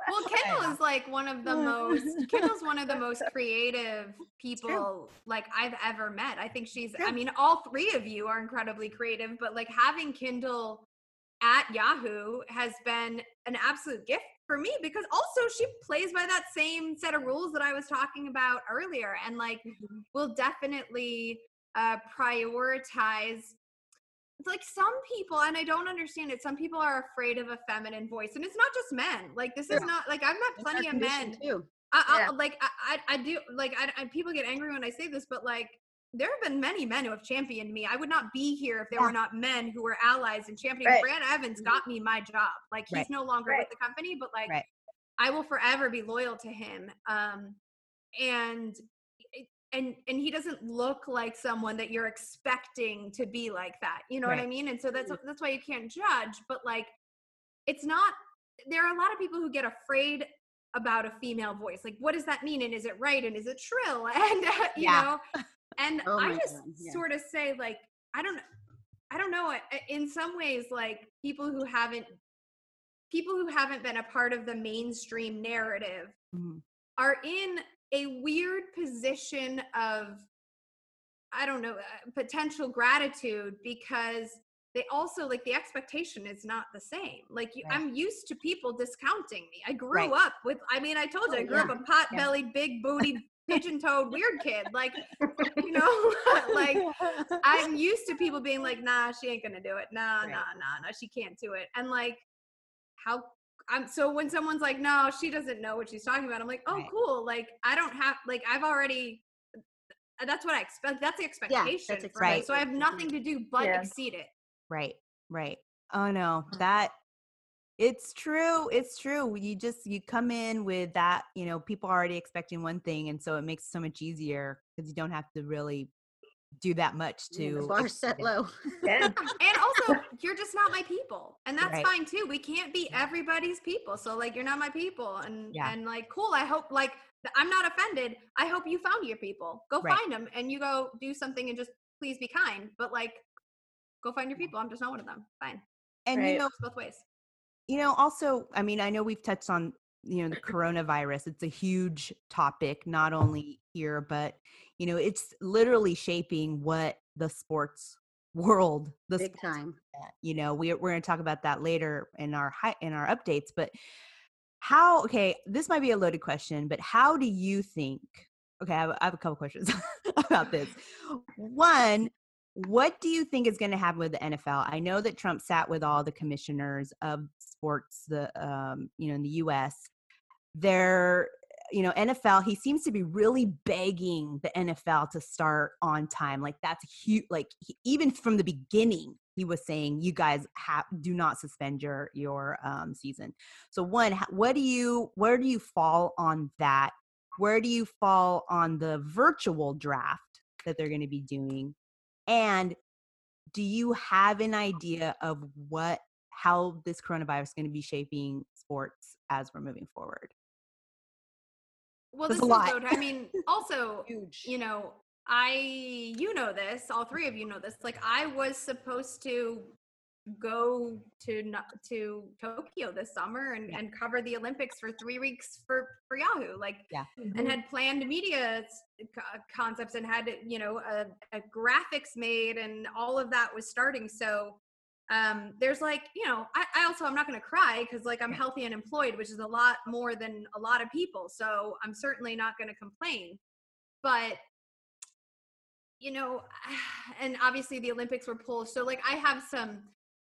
Well, Kendall is like one of the most. Kendall's one of the most creative people like I've ever met. I think she's. True. I mean, all three of you are incredibly creative, but like having Kendall at Yahoo has been an absolute gift for me, because also she plays by that same set of rules that I was talking about earlier, and like mm-hmm. will definitely. Uh, prioritize. It's like some people, and I don't understand it, some people are afraid of a feminine voice, and it's not just men. Like this yeah. is not like I've met plenty of men. Too. I, yeah. I, like I, I do like I, I. People get angry when I say this, but like there have been many men who have championed me. I would not be here if there yeah. were not men who were allies and championing. Right. Brad Evans mm-hmm. got me my job. Like he's right. no longer right. with the company, but like right. I will forever be loyal to him. Um, and. And and he doesn't look like someone that you're expecting to be like that. You know right. what I mean? And so that's that's why you can't judge. But like, it's not, there are a lot of people who get afraid about a female voice. Like, what does that mean? And is it right? And is it shrill? And, uh, you yeah. know, and oh I just yeah. sort of say like, I don't, I don't know. In some ways, like people who haven't, people who haven't been a part of the mainstream narrative mm-hmm. are in a weird position of, I don't know, uh, potential gratitude, because they also, like, the expectation is not the same. Like, you, right. I'm used to people discounting me. I grew right. up with, I mean, I told you, oh, I grew yeah. up a pot-bellied, yeah. big-bootied, pigeon-toed weird kid. Like, you know, like, I'm used to people being like, nah, she ain't gonna do it. Nah, right. nah, nah, nah, she can't do it. And, like, how... I'm so when someone's like, no, she doesn't know what she's talking about, I'm like, oh, right. cool. Like, I don't have, like, I've already, that's what I expect. That's the expectation. Yeah, that's right. It. So I have nothing to do but yeah. exceed it. Right. Right. Oh no, that it's true. It's true. You just, you come in with that, you know, people are already expecting one thing. And so it makes it so much easier because you don't have to really do that much to the bar set low. Yeah. And also you're just not my people, and that's right. fine too. We can't be everybody's people. So like, you're not my people, and yeah. and like, cool. I hope, like, I'm not offended. I hope you found your people. Go right. find them, and you go do something, and just please be kind, but like, go find your people. I'm just not one of them. Fine. And right. you know, it's both ways. You know, also, I mean, I know we've touched on, you know, the coronavirus, it's a huge topic, not only here, but, you know, it's literally shaping what the sports world, the big sports time, world, you know, we, we're going to talk about that later in our hi- in our updates, but how, okay, this might be a loaded question, but how do you think, okay, I have, I have a couple questions about this. One, What do you think is going to happen with the N F L? I know that Trump sat with all the commissioners of sports, the um, you know, in the U S. They're, you know, N F L, he seems to be really begging the N F L to start on time. Like, that's huge. Like, he, even from the beginning, he was saying, you guys have, do not suspend your, your um, season. So one, what do you, where do you fall on that? Where do you fall on the virtual draft that they're going to be doing? And do you have an idea of what, how this coronavirus is going to be shaping sports as we're moving forward? Well, That's this is load. I mean, also, huge. you know, I, you know this, all three of you know this, like I was supposed to go to, to Tokyo this summer and, yeah. and cover the Olympics for three weeks for, for Yahoo, like, yeah. mm-hmm. and had planned media concepts and had, you know, a, a graphics made and all of that was starting. So um, there's like, you know, I, I also, I'm not going to cry because like I'm yeah. healthy and employed, which is a lot more than a lot of people. So I'm certainly not going to complain, but you know, and obviously the Olympics were pulled. So like I have some,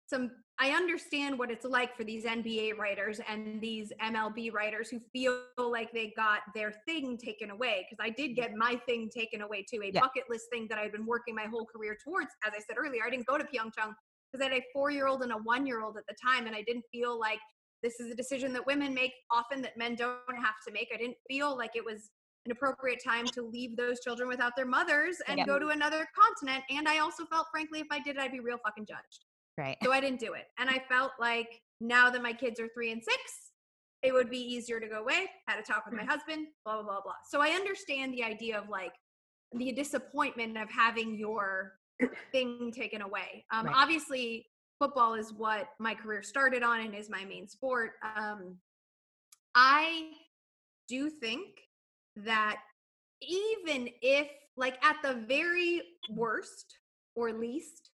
some, I understand what it's like for these N B A writers and these M L B writers who feel like they got their thing taken away. Cause I did get my thing taken away too, a yeah. bucket list thing that I've been working my whole career towards. As I said earlier, I didn't go to Pyeongchang because I had a four-year-old and a one-year-old at the time. And I didn't feel like this is a decision that women make often that men don't have to make. I didn't feel like it was an appropriate time to leave those children without their mothers and yep. go to another continent. And I also felt, frankly, if I did, I'd be real fucking judged. Right. So I didn't do it. And I felt like now that my kids are three and six, it would be easier to go away. Had a talk with my husband, blah, blah, blah, blah. So I understand the idea of like the disappointment of having your thing taken away. Um, right. Obviously, football is what my career started on and is my main sport. Um, I do think that even if, like, at the very worst or least,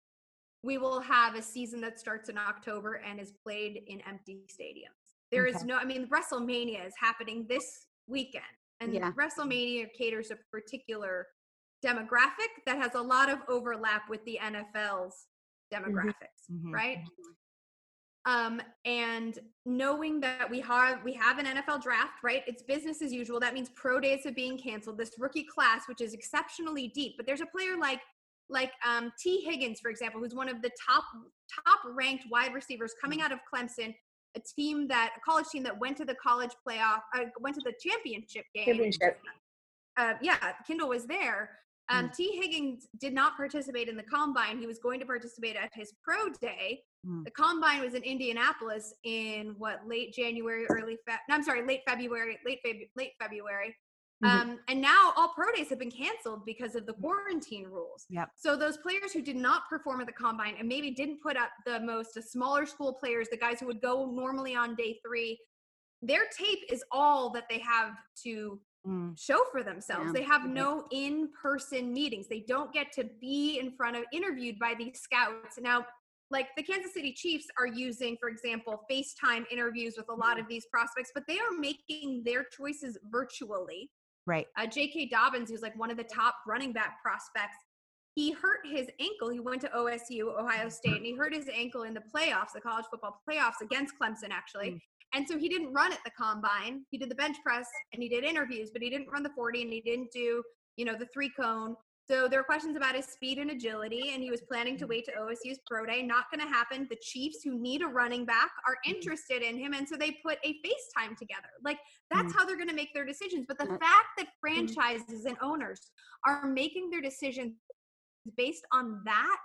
we will have a season that starts in October and is played in empty stadiums. There okay. is no, I mean, WrestleMania is happening this weekend, and yeah. WrestleMania caters a particular demographic that has a lot of overlap with the N F L's demographics, mm-hmm. right? Mm-hmm. Um, and knowing that we have, we have an N F L draft, right? It's business as usual. That means pro days are being canceled. This rookie class, which is exceptionally deep, but there's a player like, like, um, T Higgins, for example, who's one of the top, top ranked wide receivers coming out of Clemson, a team that a college team that went to the college playoff, uh, went to the championship game. Championship. Uh, yeah. Kendall was there. Um, mm. T Higgins did not participate in the combine. He was going to participate at his pro day. The combine was in Indianapolis in what, late January, early, Fe- no, I'm sorry, late February, late, Fe- late February. Mm-hmm. Um, and now all pro days have been canceled because of the quarantine rules. Yep. So those players who did not perform at the combine and maybe didn't put up the most, the smaller school players, the guys who would go normally on day three, their tape is all that they have to mm. show for themselves. Yeah. They have no in-person meetings. They don't get to be in front of, interviewed by these scouts. Now, like the Kansas City Chiefs are using, for example, FaceTime interviews with a lot of these prospects, but they are making their choices virtually. Right. Uh, J K Dobbins, who's like one of the top running back prospects, he hurt his ankle. He went to O S U, Ohio State, and he hurt his ankle in the playoffs, the college football playoffs against Clemson, actually. Mm. And so he didn't run at the combine. He did the bench press and he did interviews, but he didn't run the forty and he didn't do, you know, the three cone. So there were questions about his speed and agility, and he was planning to wait to O S U's pro day. Not going to happen. The Chiefs, who need a running back, are interested in him, and so they put a FaceTime together. Like, that's mm-hmm. how they're going to make their decisions. But the mm-hmm. fact that franchises and owners are making their decisions based on that,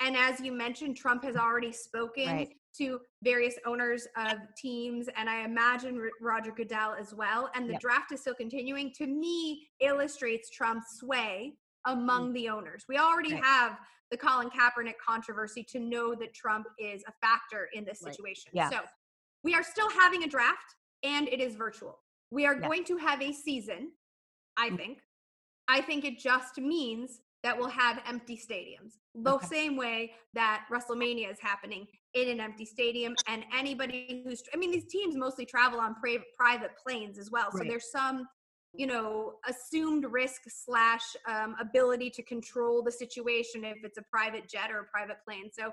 and as you mentioned, Trump has already spoken right. to various owners of teams, and I imagine R- Roger Goodell as well, and the yep. draft is still continuing, to me illustrates Trump's sway among the owners. We already right. have the Colin Kaepernick controversy to know that Trump is a factor in this situation. Right. Yeah. So we are still having a draft, and it is virtual. We are yeah. going to have a season, I think. I think it just means that we'll have empty stadiums, the okay. same way that WrestleMania is happening in an empty stadium. And anybody who's, I mean, these teams mostly travel on pra- private planes as well. Right. So there's some you know, assumed risk slash um, ability to control the situation if it's a private jet or a private plane. So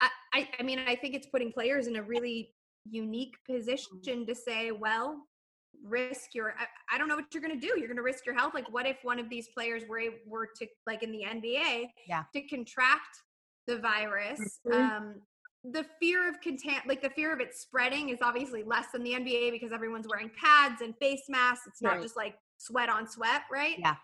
I, I, I mean, I think it's putting players in a really unique position to say, well, risk your, I, I don't know what you're going to do. You're going to risk your health. Like, what if one of these players were, were to, like in the N B A, yeah. to contract the virus? Mm-hmm. Um, the fear of content, like the fear of it spreading is obviously less than the N B A because everyone's wearing pads and face masks. It's not right. just like sweat on sweat, right? Yeah.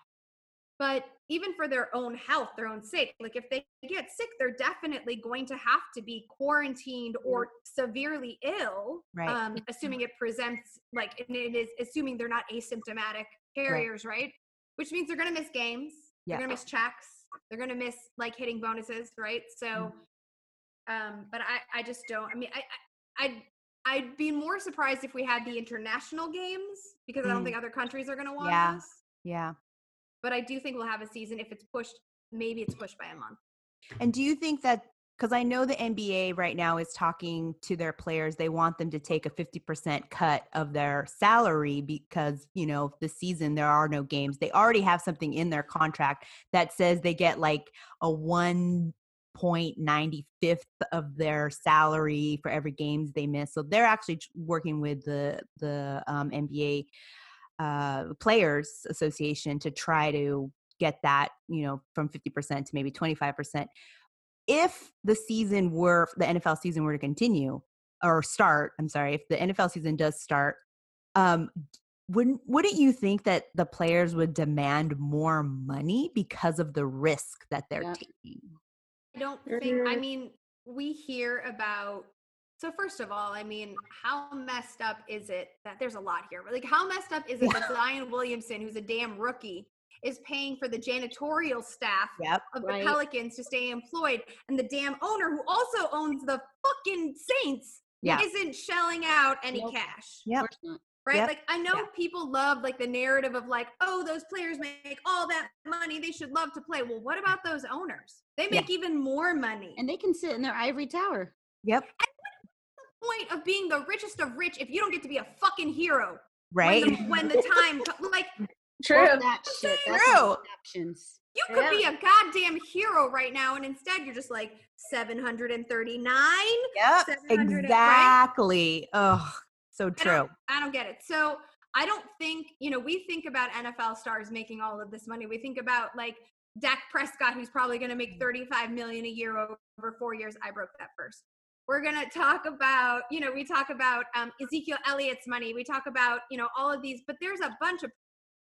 But even for their own health, their own sake, like if they get sick, they're definitely going to have to be quarantined or severely ill, right. um, assuming it presents like, and it is assuming they're not asymptomatic carriers, right? right? Which means they're going to miss games. Yeah. They're going to miss checks. They're going to miss like hitting bonuses, right? So, mm. Um, but I, I just don't, I mean, I, I, I'd, I'd be more surprised if we had the international games because mm. I don't think other countries are going to want yeah. us. Yeah. But I do think we'll have a season if it's pushed, maybe it's pushed by a month. And do you think that, because I know the N B A right now is talking to their players, they want them to take a fifty percent cut of their salary because, you know, this season there are no games. They already have something in their contract that says they get like a one zero point nine five of their salary for every games they miss. So they're actually working with the the um, N B A uh, Players Association to try to get that, you know, from fifty percent to maybe twenty-five percent. If the season were, the N F L season were to continue or start, I'm sorry, if the N F L season does start, um, wouldn't wouldn't you think that the players would demand more money because of the risk that they're yeah. taking? I don't think, I mean, we hear about, so first of all, I mean, how messed up is it that there's a lot here, but like how messed up is it that Zion Williamson, who's a damn rookie, is paying for the janitorial staff yep, of the right. Pelicans to stay employed, and the damn owner who also owns the fucking Saints yeah. isn't shelling out any nope. cash. Yep. Of course not. Right? Yep. Like, I know yep. people love like the narrative of like, oh, those players make all that money. They should love to play. Well, what about those owners? They make yeah. even more money. And they can sit in their ivory tower. Yep. And what is the point of being the richest of rich if you don't get to be a fucking hero? Right. When the, when the time, like. True. That shit. True. Options. You could yeah. be a goddamn hero right now, and instead you're just like seven hundred thirty-nine. Yep. seven hundred, exactly. Right? Ugh. So true. I don't, I don't get it. So I don't think, you know, we think about N F L stars making all of this money. We think about like Dak Prescott, who's probably going to make thirty-five million dollars a year over four years. I broke that first. We're going to talk about, you know, we talk about um, Ezekiel Elliott's money. We talk about, you know, all of these, but there's a bunch of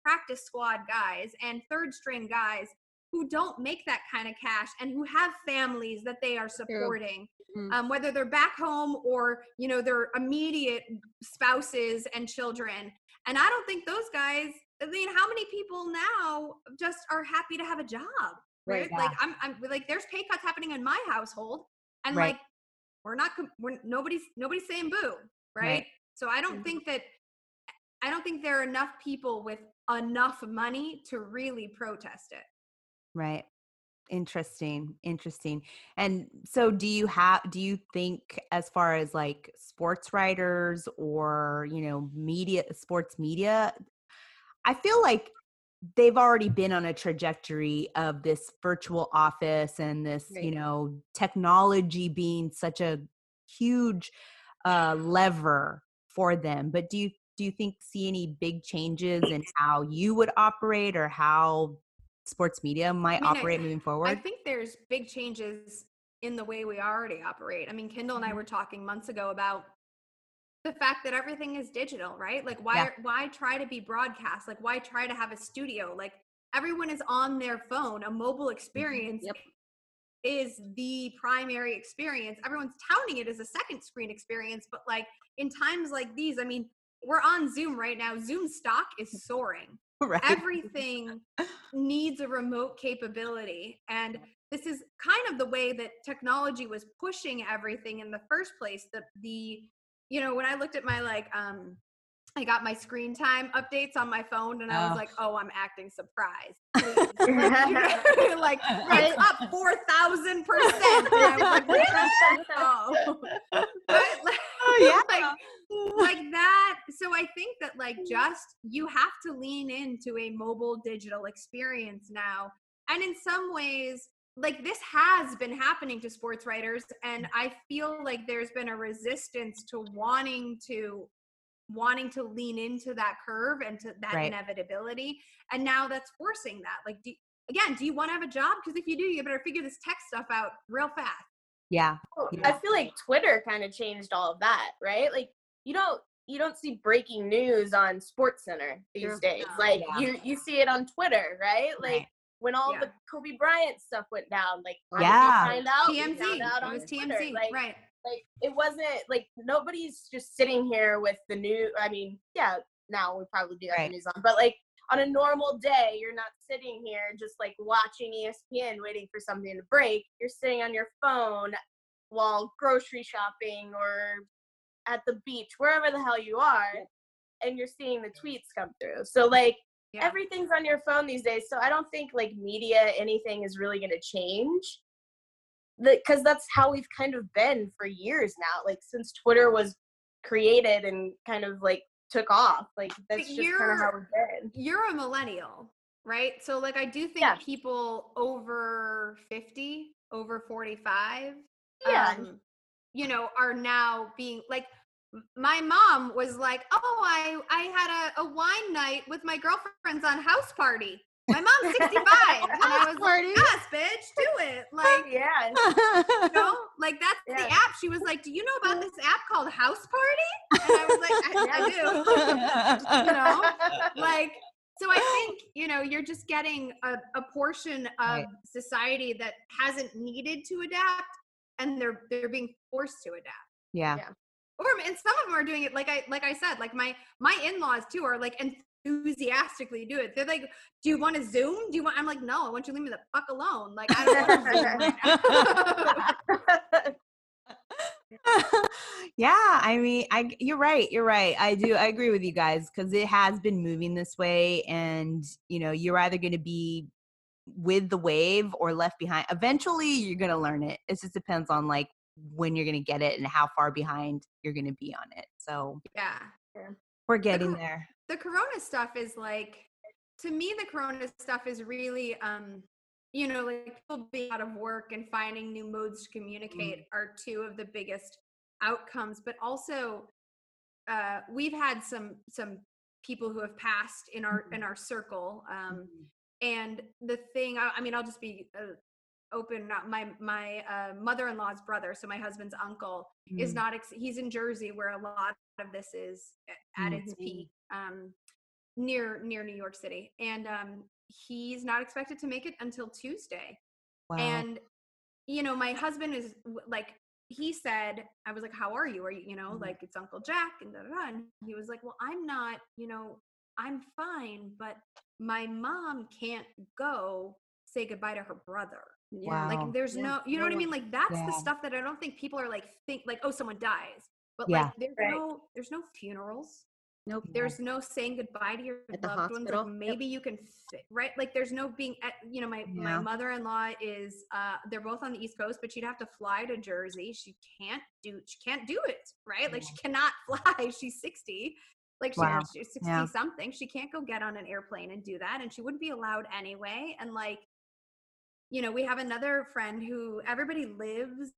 practice squad guys and third string guys who don't make that kind of cash and who have families that they are supporting, mm-hmm. um, whether they're back home or, you know, their immediate spouses and children. And I don't think those guys, I mean, how many people now just are happy to have a job, right? right yeah. Like I'm, I'm like, there's pay cuts happening in my household and right. like, we're not, we're nobody's, nobody's saying boo. Right. right. So I don't mm-hmm. think that, I don't think there are enough people with enough money to really protest it. Right. Interesting. Interesting. And so do you have, do you think as far as like sports writers or, you know, media, sports media, I feel like they've already been on a trajectory of this virtual office and this, right. you know, technology being such a huge uh, lever for them. But do you, do you think see any big changes in how you would operate or how sports media might I mean, operate I, moving forward? I think there's big changes in the way we already operate. I mean, Kendall and I were talking months ago about the fact that everything is digital, right? Like why, yeah. why try to be broadcast? Like why try to have a studio? Like everyone is on their phone. A mobile experience mm-hmm. yep. is the primary experience. Everyone's touting it as a second screen experience, but like in times like these, I mean, we're on Zoom right now. Zoom stock is soaring. Right. Everything needs a remote capability. And this is kind of the way that technology was pushing everything in the first place. The, the you know, when I looked at my, like, um, I got my screen time updates on my phone and oh. I was like, oh, I'm acting surprised. Like, it's up four thousand percent. And I was like, really? Oh. But, like, oh, yeah. like, like that. so I think that like just you have to lean into a mobile digital experience now. And in some ways, like this has been happening to sports writers, and I feel like there's been a resistance to wanting to wanting to lean into that curve and to that right. inevitability. And now that's forcing that. Like, do, again, do you want to have a job? Because if you do, you better figure this tech stuff out real fast. Yeah. yeah. I feel like Twitter kind of changed all of that, right? Like you don't you don't see breaking news on SportsCenter these True. days. Like yeah. you you see it on Twitter, right? Like. Right. When all yeah. the Kobe Bryant stuff went down, like yeah, find out, T M Z, found out on it was Twitter. T M Z, like, right? Like it wasn't like nobody's just sitting here with the news. I mean, yeah, now we probably do have right. the news on, but like on a normal day, you're not sitting here just like watching E S P N, waiting for something to break. You're sitting on your phone while grocery shopping or at the beach, wherever the hell you are, and you're seeing the tweets come through. So like. Yeah. Everything's on your phone these days. So I don't think like media, anything is really going to change because that's how we've kind of been for years now. Like since Twitter was created and kind of like took off, like that's but just kind of how we've been. You're a millennial, right? So like, I do think yeah. people over fifty, over forty-five, yeah. um, you know, are now being like, my mom was like, oh, I, I had a, a wine night with my girlfriends on House Party. My mom's sixty-five. And I was like, yes, bitch, do it. Like, yeah. you know, like that's yeah. the app. She was like, do you know about this app called House Party? And I was like, I, I do. You know, like, so I think, you know, you're just getting a, a portion of right. society that hasn't needed to adapt and they're, they're being forced to adapt. Yeah. yeah. Or, and some of them are doing it, like I like I said, like my, my in-laws too are like enthusiastically do it. They're like, do you want to Zoom? Do you want, I'm like, no, I want you to leave me the fuck alone. Like, I don't want to Zoom right now. yeah, I mean, I, you're right. You're right. I do. I agree with you guys because it has been moving this way and, you know, you're either going to be with the wave or left behind. Eventually, you're going to learn it. It just depends on like, when you're going to get it and how far behind you're going to be on it. So yeah, we're getting the, there. The Corona stuff is like, to me, the Corona stuff is really, um, you know, like people being out of work and finding new modes to communicate mm. are two of the biggest outcomes, but also uh, we've had some, some people who have passed in our, mm. in our circle. Um, mm. And the thing, I, I mean, I'll just be uh, open not my my uh mother-in-law's brother, so my husband's uncle mm. is not ex- he's in Jersey where a lot of this is at mm-hmm. its peak, um near near New York City, and um he's not expected to make it until Tuesday. Wow. And you know, my husband is like, he said, I was like, how are you are you you know mm. like, it's Uncle Jack and da, da, da. And he was like, well, I'm not, you know, I'm fine, but my mom can't go say goodbye to her brother. Yeah. Wow. Like there's yeah. no, you know what I mean? Like that's yeah. the stuff that I don't think people are like, think like, oh, someone dies, but yeah. like there's right. no, there's no funerals. Nope. There's no saying goodbye to your at loved ones. Like maybe yep. you can fit, right? Like there's no being at, you know, my, yeah. my mother-in-law is, uh, they're both on the East Coast, but she'd have to fly to Jersey. She can't do, she can't do it. Right. Yeah. Like she cannot fly. She's sixty. Like she, wow. she's sixty yeah. something. She can't go get on an airplane and do that. And she wouldn't be allowed anyway. And like, you know, we have another friend who everybody lives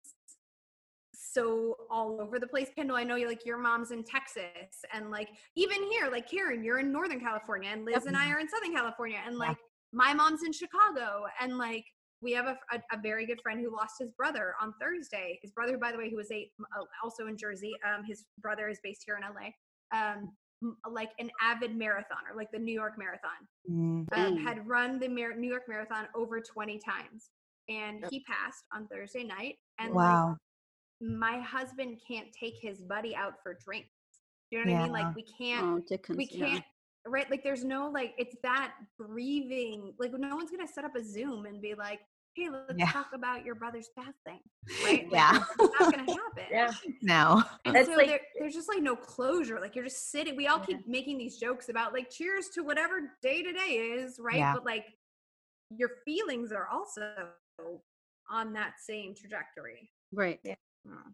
so all over the place. Kendall, I know you like your mom's in Texas, and like even here, like Karen, you're in Northern California, and Liz yep. and I are in Southern California, and like yeah. my mom's in Chicago, and like we have a, a, a very good friend who lost his brother on Thursday. His brother, by the way, who was a also in Jersey. Um, his brother is based here in L A. Um, like an avid marathoner, like the New York Marathon, mm-hmm. um, had run the Mar- New York Marathon over twenty times, and he passed on Thursday night. And wow. like, my husband can't take his buddy out for drinks. You know what yeah. I mean? Like we can't, oh, Dickens, we can't, yeah. right? Like there's no like, it's that grieving. Like no one's gonna set up a Zoom and be like, hey, let's yeah. talk about your brother's passing. Right? Like, yeah. It's not going to happen. Yeah. No. And it's so like, there, there's just like no closure. Like you're just sitting. We all yeah. keep making these jokes about like, cheers to whatever day today is. Right. Yeah. But like your feelings are also on that same trajectory. Right. Yeah.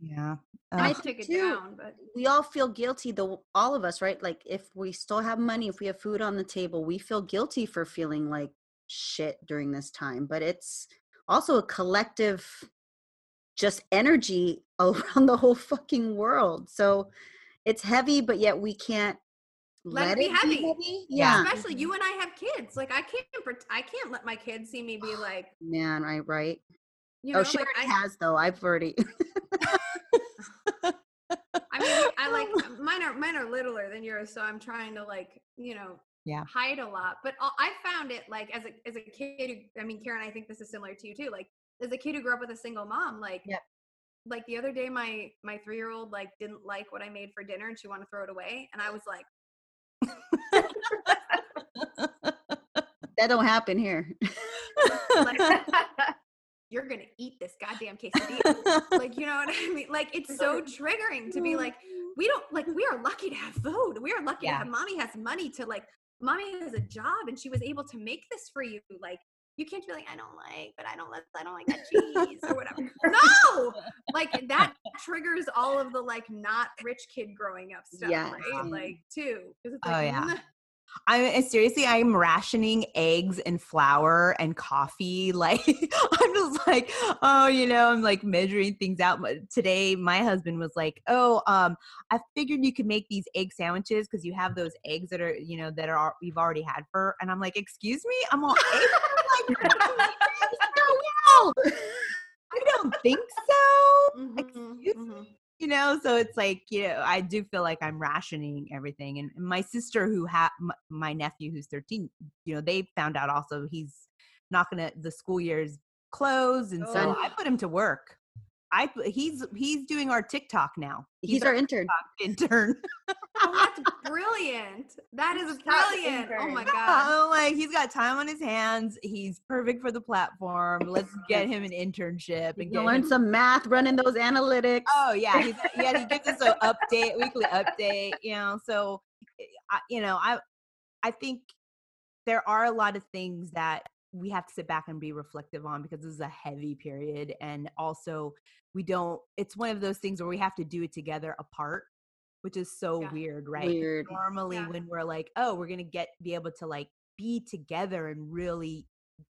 Yeah. Uh, I took it too, down, but we all feel guilty, though, all of us, right? Like if we still have money, if we have food on the table, we feel guilty for feeling like shit during this time. But it's also a collective just energy around the whole fucking world. So it's heavy, but yet we can't let, let it be heavy. Be heavy. Yeah. Especially you and I have kids. Like I can't, I can't let my kids see me be like, man, right, right. You know, oh, she like already I, has though. I've already. I mean, I like mine are mine are littler than yours, so I'm trying to like you know yeah. hide a lot. But I found it like as a as a kid. Who, I mean, Karen, I think this is similar to you too. Like as a kid who grew up with a single mom, like yep. like the other day, my my three year old like didn't like what I made for dinner, and she wanted to throw it away, and I was like, that don't happen here. Like, you're going to eat this goddamn quesadilla. Like, you know what I mean? Like, it's so triggering to be like, we don't, like, we are lucky to have food. We are lucky yeah. to have, mommy has money to, like, mommy has a job and she was able to make this for you. Like, you can't be like, I don't like, but I don't like, I don't like that cheese or whatever. No! Like, that triggers all of the, like, not rich kid growing up stuff, yeah. right? Like, too. It's like, oh, yeah. Mm. I seriously, I'm rationing eggs and flour and coffee. Like, I'm just like, oh, you know, I'm like measuring things out. Today, my husband was like, oh, um, I figured you could make these egg sandwiches because you have those eggs that are, you know, that are we've already had for. And I'm like, excuse me, I'm on eggs. I'm like, oh, well, I don't think so. Mm-hmm, excuse mm-hmm. me. You know, so it's like, you know, I do feel like I'm rationing everything. And my sister who had m- my nephew who's thirteen, you know, they found out also he's not going to, the school year's closed. And oh. so I put him to work. I, he's, he's doing our TikTok now. He's, he's our, our intern. intern. Oh, that's brilliant. That is brilliant. Oh my God. I'm like, he's got time on his hands. He's perfect for the platform. Let's get him an internship and get learn him- some math, running those analytics. Oh yeah. He's, yeah. He gives us an update, weekly update, you know? So, I, you know, I, I think there are a lot of things that we have to sit back and be reflective on because this is a heavy period. And also we don't, it's one of those things where we have to do it together apart, which is so yeah. weird, right? Weird. Normally yeah. when we're like, oh, we're going to get, be able to like be together and really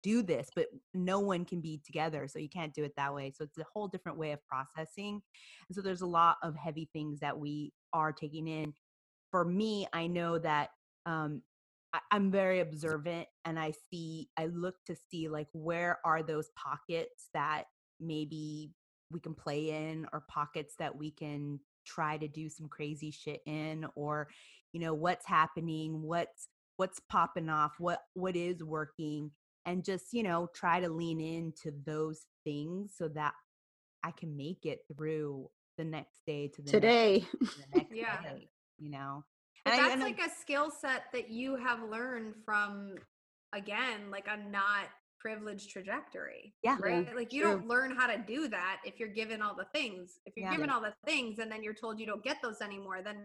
do this, but no one can be together. So you can't do it that way. So it's a whole different way of processing. And so there's a lot of heavy things that we are taking in. For me, I know that, um, I'm very observant and I see, I look to see like, where are those pockets that maybe we can play in or pockets that we can try to do some crazy shit in, or, you know, what's happening, what's, what's popping off, what, what is working, and just, you know, try to lean into those things so that I can make it through the next day to the today. Next, to the next yeah. day, you know? But that's like a skill set that you have learned from, again, like a not privileged trajectory. Yeah. Right. Yeah, like you true. Don't learn how to do that if you're given all the things. If you're yeah, given yeah. all the things and then you're told you don't get those anymore, then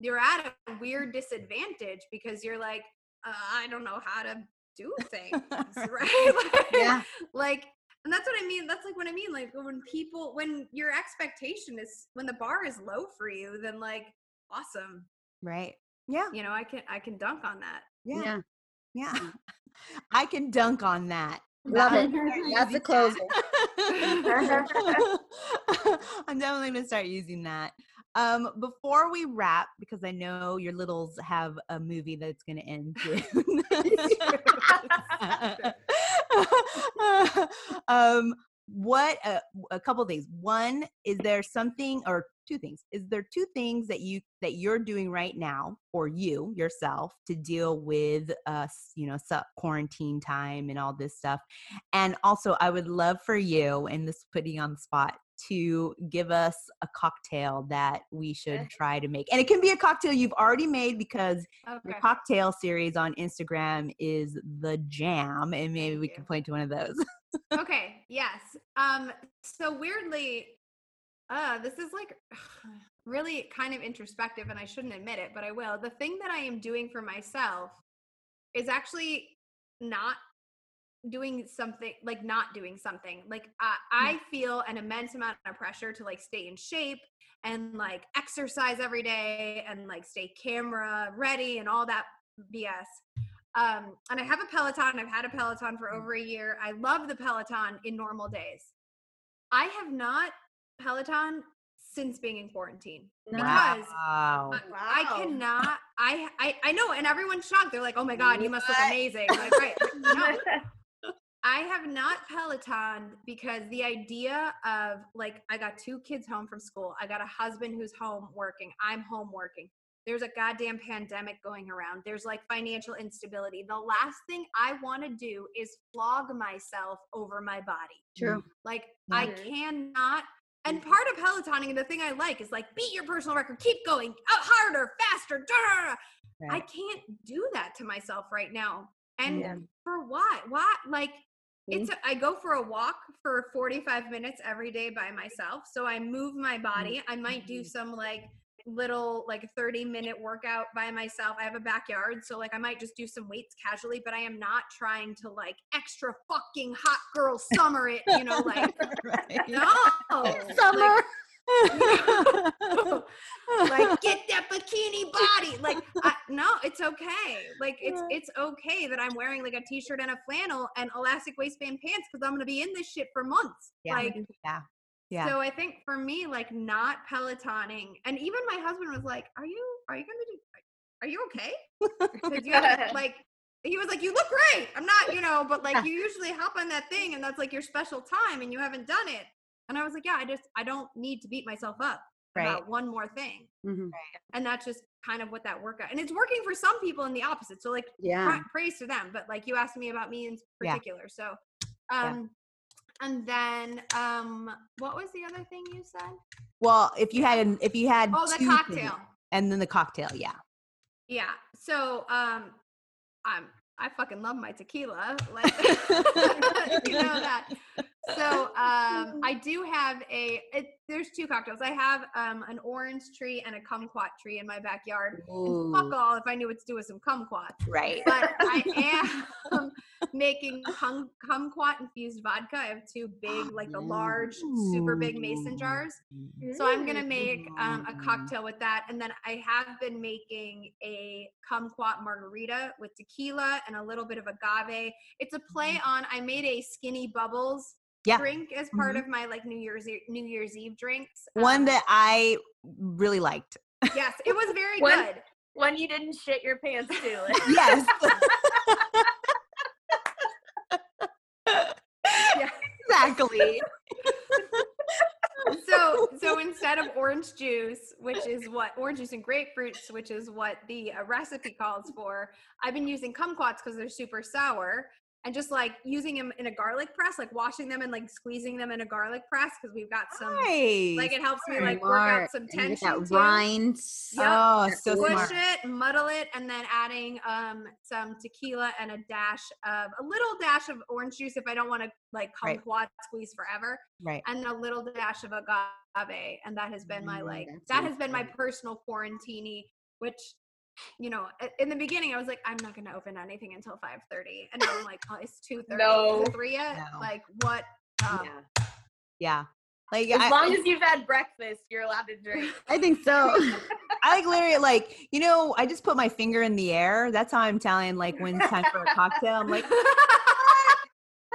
you're at a weird disadvantage because you're like, uh, I don't know how to do things. Right. Like, yeah. like, and that's what I mean. That's like what I mean. Like when people, when your expectation is, when the bar is low for you, then like, awesome. Right. Yeah. You know, I can, I can dunk on that. Yeah. Yeah. yeah. I can dunk on that. Love it. That's the closer. I'm definitely going to start using that. Um, before we wrap, because I know your littles have a movie that's going to end soon. um, what, uh, a couple things. One, is there something or two things. Is there two things that you, that you're doing right now or you yourself to deal with, uh, you know, quarantine time and all this stuff? And also I would love for you, and this putting on the spot, to give us a cocktail that we should try to make. And it can be a cocktail you've already made because okay. your cocktail series on Instagram is the jam. And maybe we can point to one of those. Okay. Yes. Um, so weirdly, Uh, this is like really kind of introspective and I shouldn't admit it, but I will. The thing that I am doing for myself is actually not doing something, like not doing something. Like I, I feel an immense amount of pressure to like stay in shape and like exercise every day and like stay camera ready and all that B S. Um, and I have a Peloton. I've had a Peloton for over a year. I love the Peloton in normal days. I have not Peloton since being in quarantine. Because wow. I cannot, I, I I know, and everyone's shocked. They're like, oh my God, you must look amazing. Like, right. No. I have not Peloton because the idea of like, I got two kids home from school. I got a husband who's home working. I'm home working. There's a goddamn pandemic going around. There's like financial instability. The last thing I want to do is flog myself over my body. True. Like mm-hmm. I cannot. And part of Pelotoning, the thing I like is like, beat your personal record, keep going, up harder, faster. Right. I can't do that to myself right now. And yeah. for what? Why? Like, it's a, I go for a walk for forty-five minutes every day by myself. So I move my body. I might do some like little like thirty minute workout by myself. I have a backyard. So like I might just do some weights casually, but I am not trying to like extra fucking hot girl summer it, you know, like right. no summer. Like, no. Like get that bikini body. Like I, no, it's okay. Like it's it's okay that I'm wearing like a t-shirt and a flannel and elastic waistband pants because I'm gonna be in this shit for months. Yeah. Like yeah. Yeah. So I think for me, like not Pelotoning, and even my husband was like, are you, are you going to do, are you okay? 'Cause you have, like, he was like, you look great. I'm not, you know, but like you usually hop on that thing and that's like your special time and you haven't done it. And I was like, yeah, I just, I don't need to beat myself up right. about one more thing. Mm-hmm. Right. And that's just kind of what that workout, and it's working for some people in the opposite. So like yeah. praise to them, but like you asked me about me in particular. Yeah. So, um, yeah. And then, um, what was the other thing you said? Well, if you had, an, if you had, oh, the cocktail, things, and then the cocktail, yeah, yeah. So, um, I'm I fucking love my tequila, like you know that. So, um, I do have a. It, there's two cocktails. I have um an orange tree and a kumquat tree in my backyard. Ooh. And fuck all if I knew what to do with some kumquat. Right. But I am making cum- kumquat infused vodka. I have two big, like the large, super big mason jars. So I'm gonna make um a cocktail with that, and then I have been making a kumquat margarita with tequila and a little bit of agave. It's a play on. I made a Skinny Bubbles. Yeah. Drink as part mm-hmm. of my like New Year's e- New Year's Eve drinks. Um, one that I really liked. Yes, it was very one, good. One you didn't shit your pants to. Yes. Yeah. Exactly. So so instead of orange juice, which is what orange juice and grapefruits, which is what the uh, recipe calls for, I've been using kumquats because they're super sour. And just like using them in a garlic press, like washing them and like squeezing them in a garlic press because we've got some, nice. Like it helps me like work out some tension. And that rind. Yep. Oh, so push smart. It, muddle it, and then adding um some tequila and a dash of a little dash of orange juice if I don't want to like kumquat right. squeeze forever. Right. And a little dash of agave, and that has been mm, my like that has been my personal quarantini, which. You know, in the beginning, I was like, I'm not going to open anything until five thirty. And now I'm like, oh, it's two thirty. No. It's three yet? No. Like, what? Um, yeah. yeah. Like, as I, long I, as you've had breakfast, you're allowed to drink. I think so. I like literally, like, you know, I just put my finger in the air. That's how I'm telling, like, when it's time for a cocktail. I'm like, I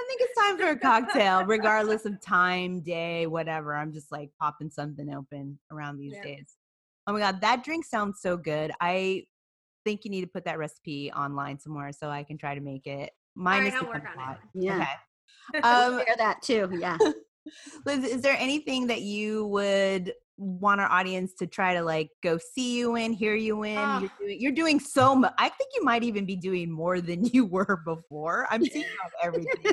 think it's time for a cocktail, regardless of time, day, whatever. I'm just, like, popping something open around these yeah. days. Oh, my God. That drink sounds so good. I think you need to put that recipe online somewhere so I can try to make it. Mine right, is I'll work on it. Yeah. Okay. Um, share that too. Yeah. Liz, is there anything that you would want our audience to try to like go see you in, hear you in? Oh. You're, doing, you're doing so much. I think you might even be doing more than you were before. I'm seeing you on everything.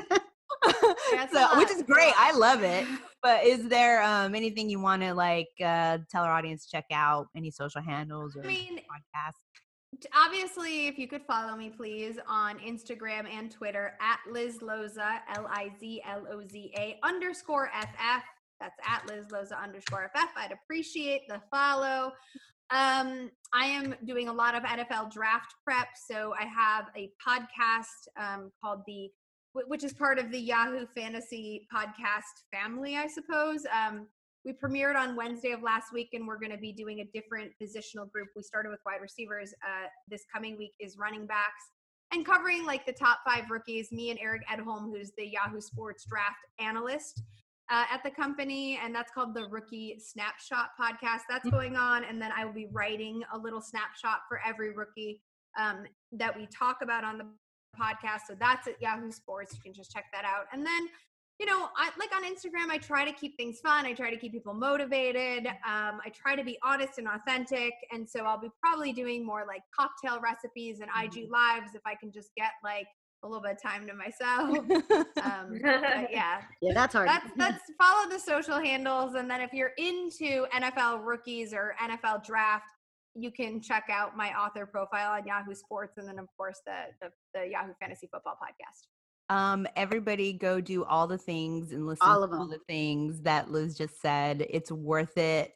So, which is great. I love it. But is there um, anything you want to like uh, tell our audience to check out? Any social handles or I mean, podcasts? Obviously, if you could follow me, please, on Instagram and Twitter at Liz Loza, L I Z L O Z A underscore F F. That's at Liz Loza underscore F F. I'd appreciate the follow. Um, I am doing a lot of N F L draft prep. So I have a podcast um, called the which is part of the Yahoo Fantasy podcast family, I suppose. Um, we premiered on Wednesday of last week, and we're going to be doing a different positional group. We started with wide receivers. Uh, this coming week is running backs, and covering like the top five rookies, me and Eric Edholm, who's the Yahoo Sports draft analyst uh, at the company. And that's called the Rookie Snapshot Podcast. That's going on. And then I will be writing a little snapshot for every rookie um, that we talk about on the podcast. So that's at Yahoo Sports. You can just check that out. And then, you know, I, like on Instagram, I try to keep things fun. I try to keep people motivated. Um, I try to be honest and authentic. And so I'll be probably doing more like cocktail recipes and I G Lives if I can just get like a little bit of time to myself. Um, but yeah. Yeah, that's hard. That's, that's follow the social handles. And then if you're into N F L rookies or N F L draft, you can check out my author profile on Yahoo Sports. And then, of course, the the, the Yahoo Fantasy Football Podcast. Um, everybody go do all the things and listen all of to all the things that Liz just said. It's worth it.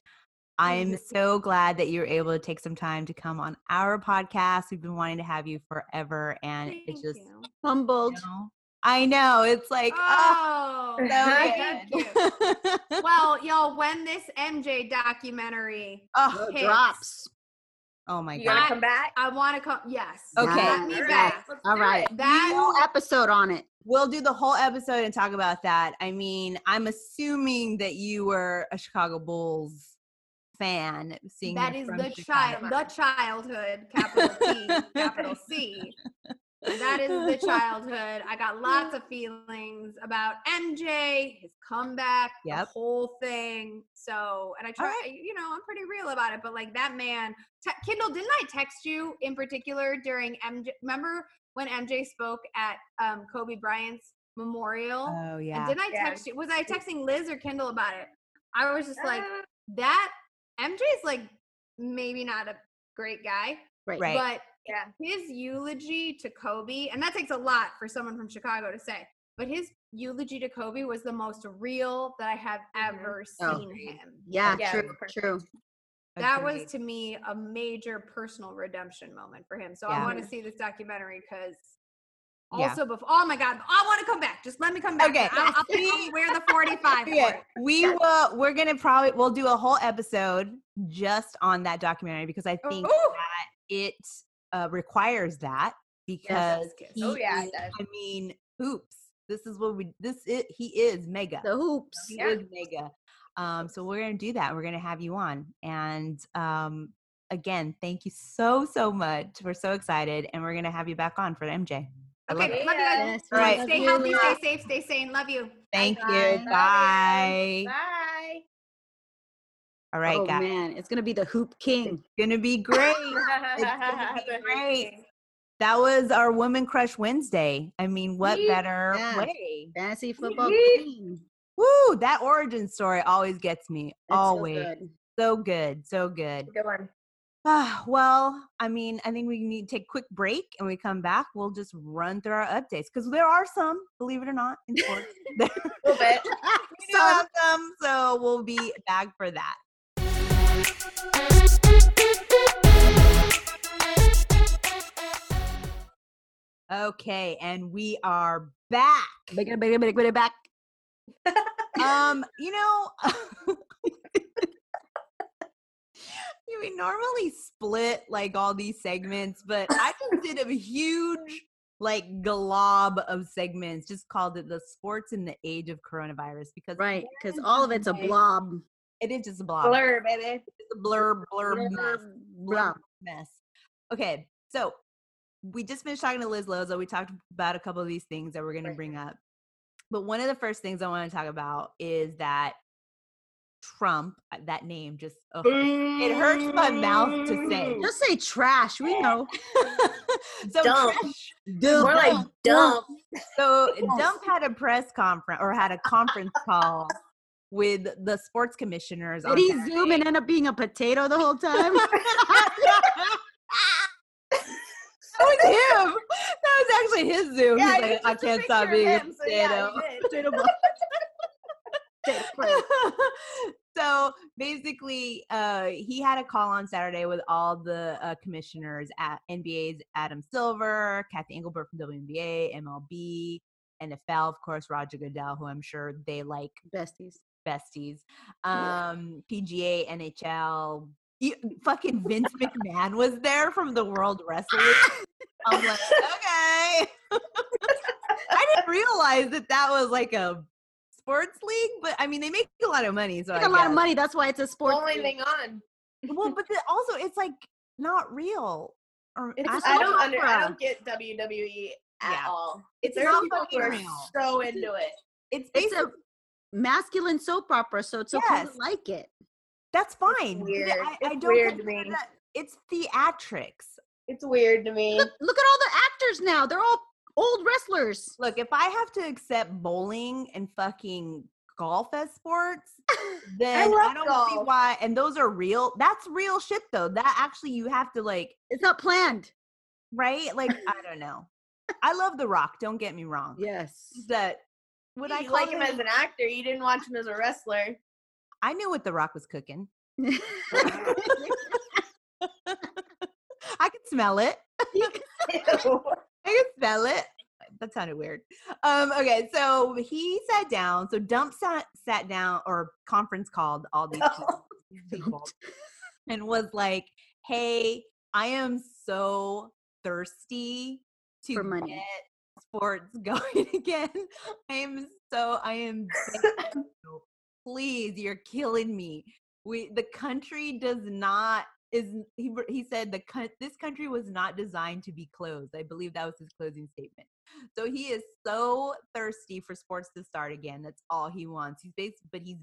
I'm so glad that you were able to take some time to come on our podcast. We've been wanting to have you forever, and Thank it's just you. humbled. You know, I know. It's like, oh, oh so good. Thank you. Well, y'all, when this M J documentary oh, hits, drops. Oh my God. You want to come back? I want to come. Yes. Okay. Let me back. All right. That whole episode on it. We'll do the whole episode and talk about that. I mean, I'm assuming that you were a Chicago Bulls fan. Seeing that is the child, the childhood, capital T, capital C. That is the childhood. I got lots of feelings about M J, his comeback, yep. the whole thing. So, and I try, right. you know, I'm pretty real about it, but like that man, t- Kendall, didn't I text you in particular during M J? Remember when M J spoke at um, Kobe Bryant's memorial? Oh yeah. And didn't I yeah. text you? Was I texting Liz or Kendall about it? I was just like, that M J's like maybe not a great guy, right? But yeah, his eulogy to Kobe, and that takes a lot for someone from Chicago to say, but his eulogy to Kobe was the most real that I have ever mm-hmm. seen oh. him. Yeah, yeah true, true. That Agreed. was, to me, a major personal redemption moment for him. So yeah. I want to see this documentary because also yeah. before, oh my God, I want to come back. Just let me come back. Okay. I'll, I'll see where the forty-five yeah. for it. We yeah. will, we're going to probably, we'll do a whole episode just on that documentary because I think Ooh. that it Uh, requires that because yes, he, oh yeah, I mean, hoops. This is what we. This it. He is mega. The hoops. He yeah. is mega. Um, so we're gonna do that. We're gonna have you on. And um, again, thank you so so much. We're so excited, and we're gonna have you back on for the M J. I okay, love, yeah. love you guys. Yes, All right, stay healthy, stay safe, stay sane. Love you. Thank Bye. you. Bye. Bye. All right, oh, guys. Oh, man. It's going to be the Hoop King. It's going to be great. It's going to be great. That was our Woman Crush Wednesday. I mean, what Yee. better yeah. way? Fantasy football Yee. queen. Woo! That origin story always gets me. That's always. So good. So good. So good. Good one. Uh, well, I mean, I think we need to take a quick break, and we come back. We'll just run through our updates because there are some, believe it or not, in sports. A little bit. We do have some, so we'll be back for that. Okay, and we are back. Make it, make it, make it back. um, you know, we normally split like all these segments, but I just did a huge like glob of segments. Just called it the sports in the age of coronavirus because right, because all of it's a blob. It is just a blob. Blur, baby. It's a blurb, blurb, blurb, mess. Blurb mess. Okay, so we just finished talking to Liz Loza. We talked about a couple of these things that we're going to bring up. But one of the first things I want to talk about is that Trump, that name just, oh, it hurts my mouth to say. Just say trash. We know. so dump. Trash, dump. More like dump. So Dump had a press conference or had a conference call with the sports commissioners. Did he Saturday. Zoom and end up being a potato the whole time? That was him. That was actually his Zoom. Yeah, He's like, I can't stop being him, a potato. So, yeah, so basically, uh, he had a call on Saturday with all the uh, commissioners at N B A's Adam Silver, Kathy Engelbert from W N B A, M L B, N F L, of course, Roger Goodell, who I'm sure they like. Besties. Besties. Um, yeah. P G A, N H L. You, fucking Vince McMahon was there from the World Wrestling. I'm like, okay. I didn't realize that that was like a sports league, but I mean, they make a lot of money. So they make a lot of money. That's why it's a sports only league. Thing on. Well, but the, also it's like not real. Or, it's, I, I don't under, I don't get W W E at yeah. all. It's There's not fucking real. So into it. It's it's a masculine soap opera, so it's okay yes. to like it. That's fine. It's weird. I, I it's don't weird to me. That, it's theatrics. It's weird to me. Look, look at all the actors now. They're all old wrestlers. Look, if I have to accept bowling and fucking golf as sports, then I, I don't golf. see why. And those are real. That's real shit, though. That actually you have to like. It's not planned, right? Like I don't know. I love The Rock. Don't get me wrong. Yes. That would I like him, him as an actor? You didn't watch him as a wrestler. I knew what The Rock was cooking. I could smell it. Ew. I could smell it. That sounded weird. Um, okay, so he sat down. So Dump sat, sat down or conference called all these oh. people and was like, hey, I am so thirsty to For money. get sports going again. I am so, I am so please, you're killing me. We, the country does not, is he, he said, the this country was not designed to be closed. I believe that was his closing statement. So he is so thirsty for sports to start again. That's all he wants. He's based, but he's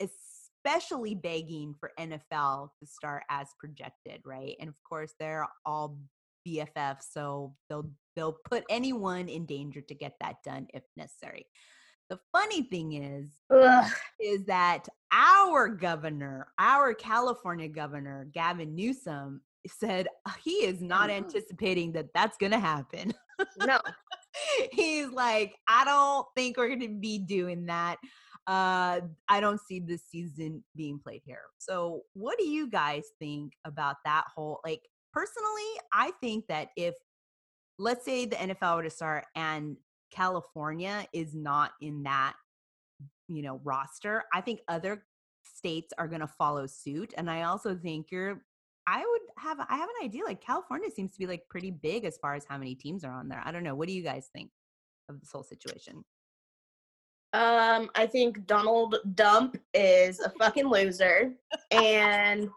especially begging for N F L to start as projected, right? And of course, they're all B F F, so they'll they'll put anyone in danger to get that done if necessary. The funny thing is, Ugh. is that our governor, our California governor, Gavin Newsom, said he is not mm-hmm. anticipating that that's going to happen. No. He's like, I don't think we're going to be doing that. Uh, I don't see this season being played here. So what do you guys think about that whole, like, personally, I think that if, let's say the N F L were to start and California is not in that, you know, roster, I think other states are going to follow suit. And I also think you're, I would have, I have an idea, like California seems to be like pretty big as far as how many teams are on there. I don't know. What do you guys think of this whole situation? Um, I think Donald Dump is a fucking loser. And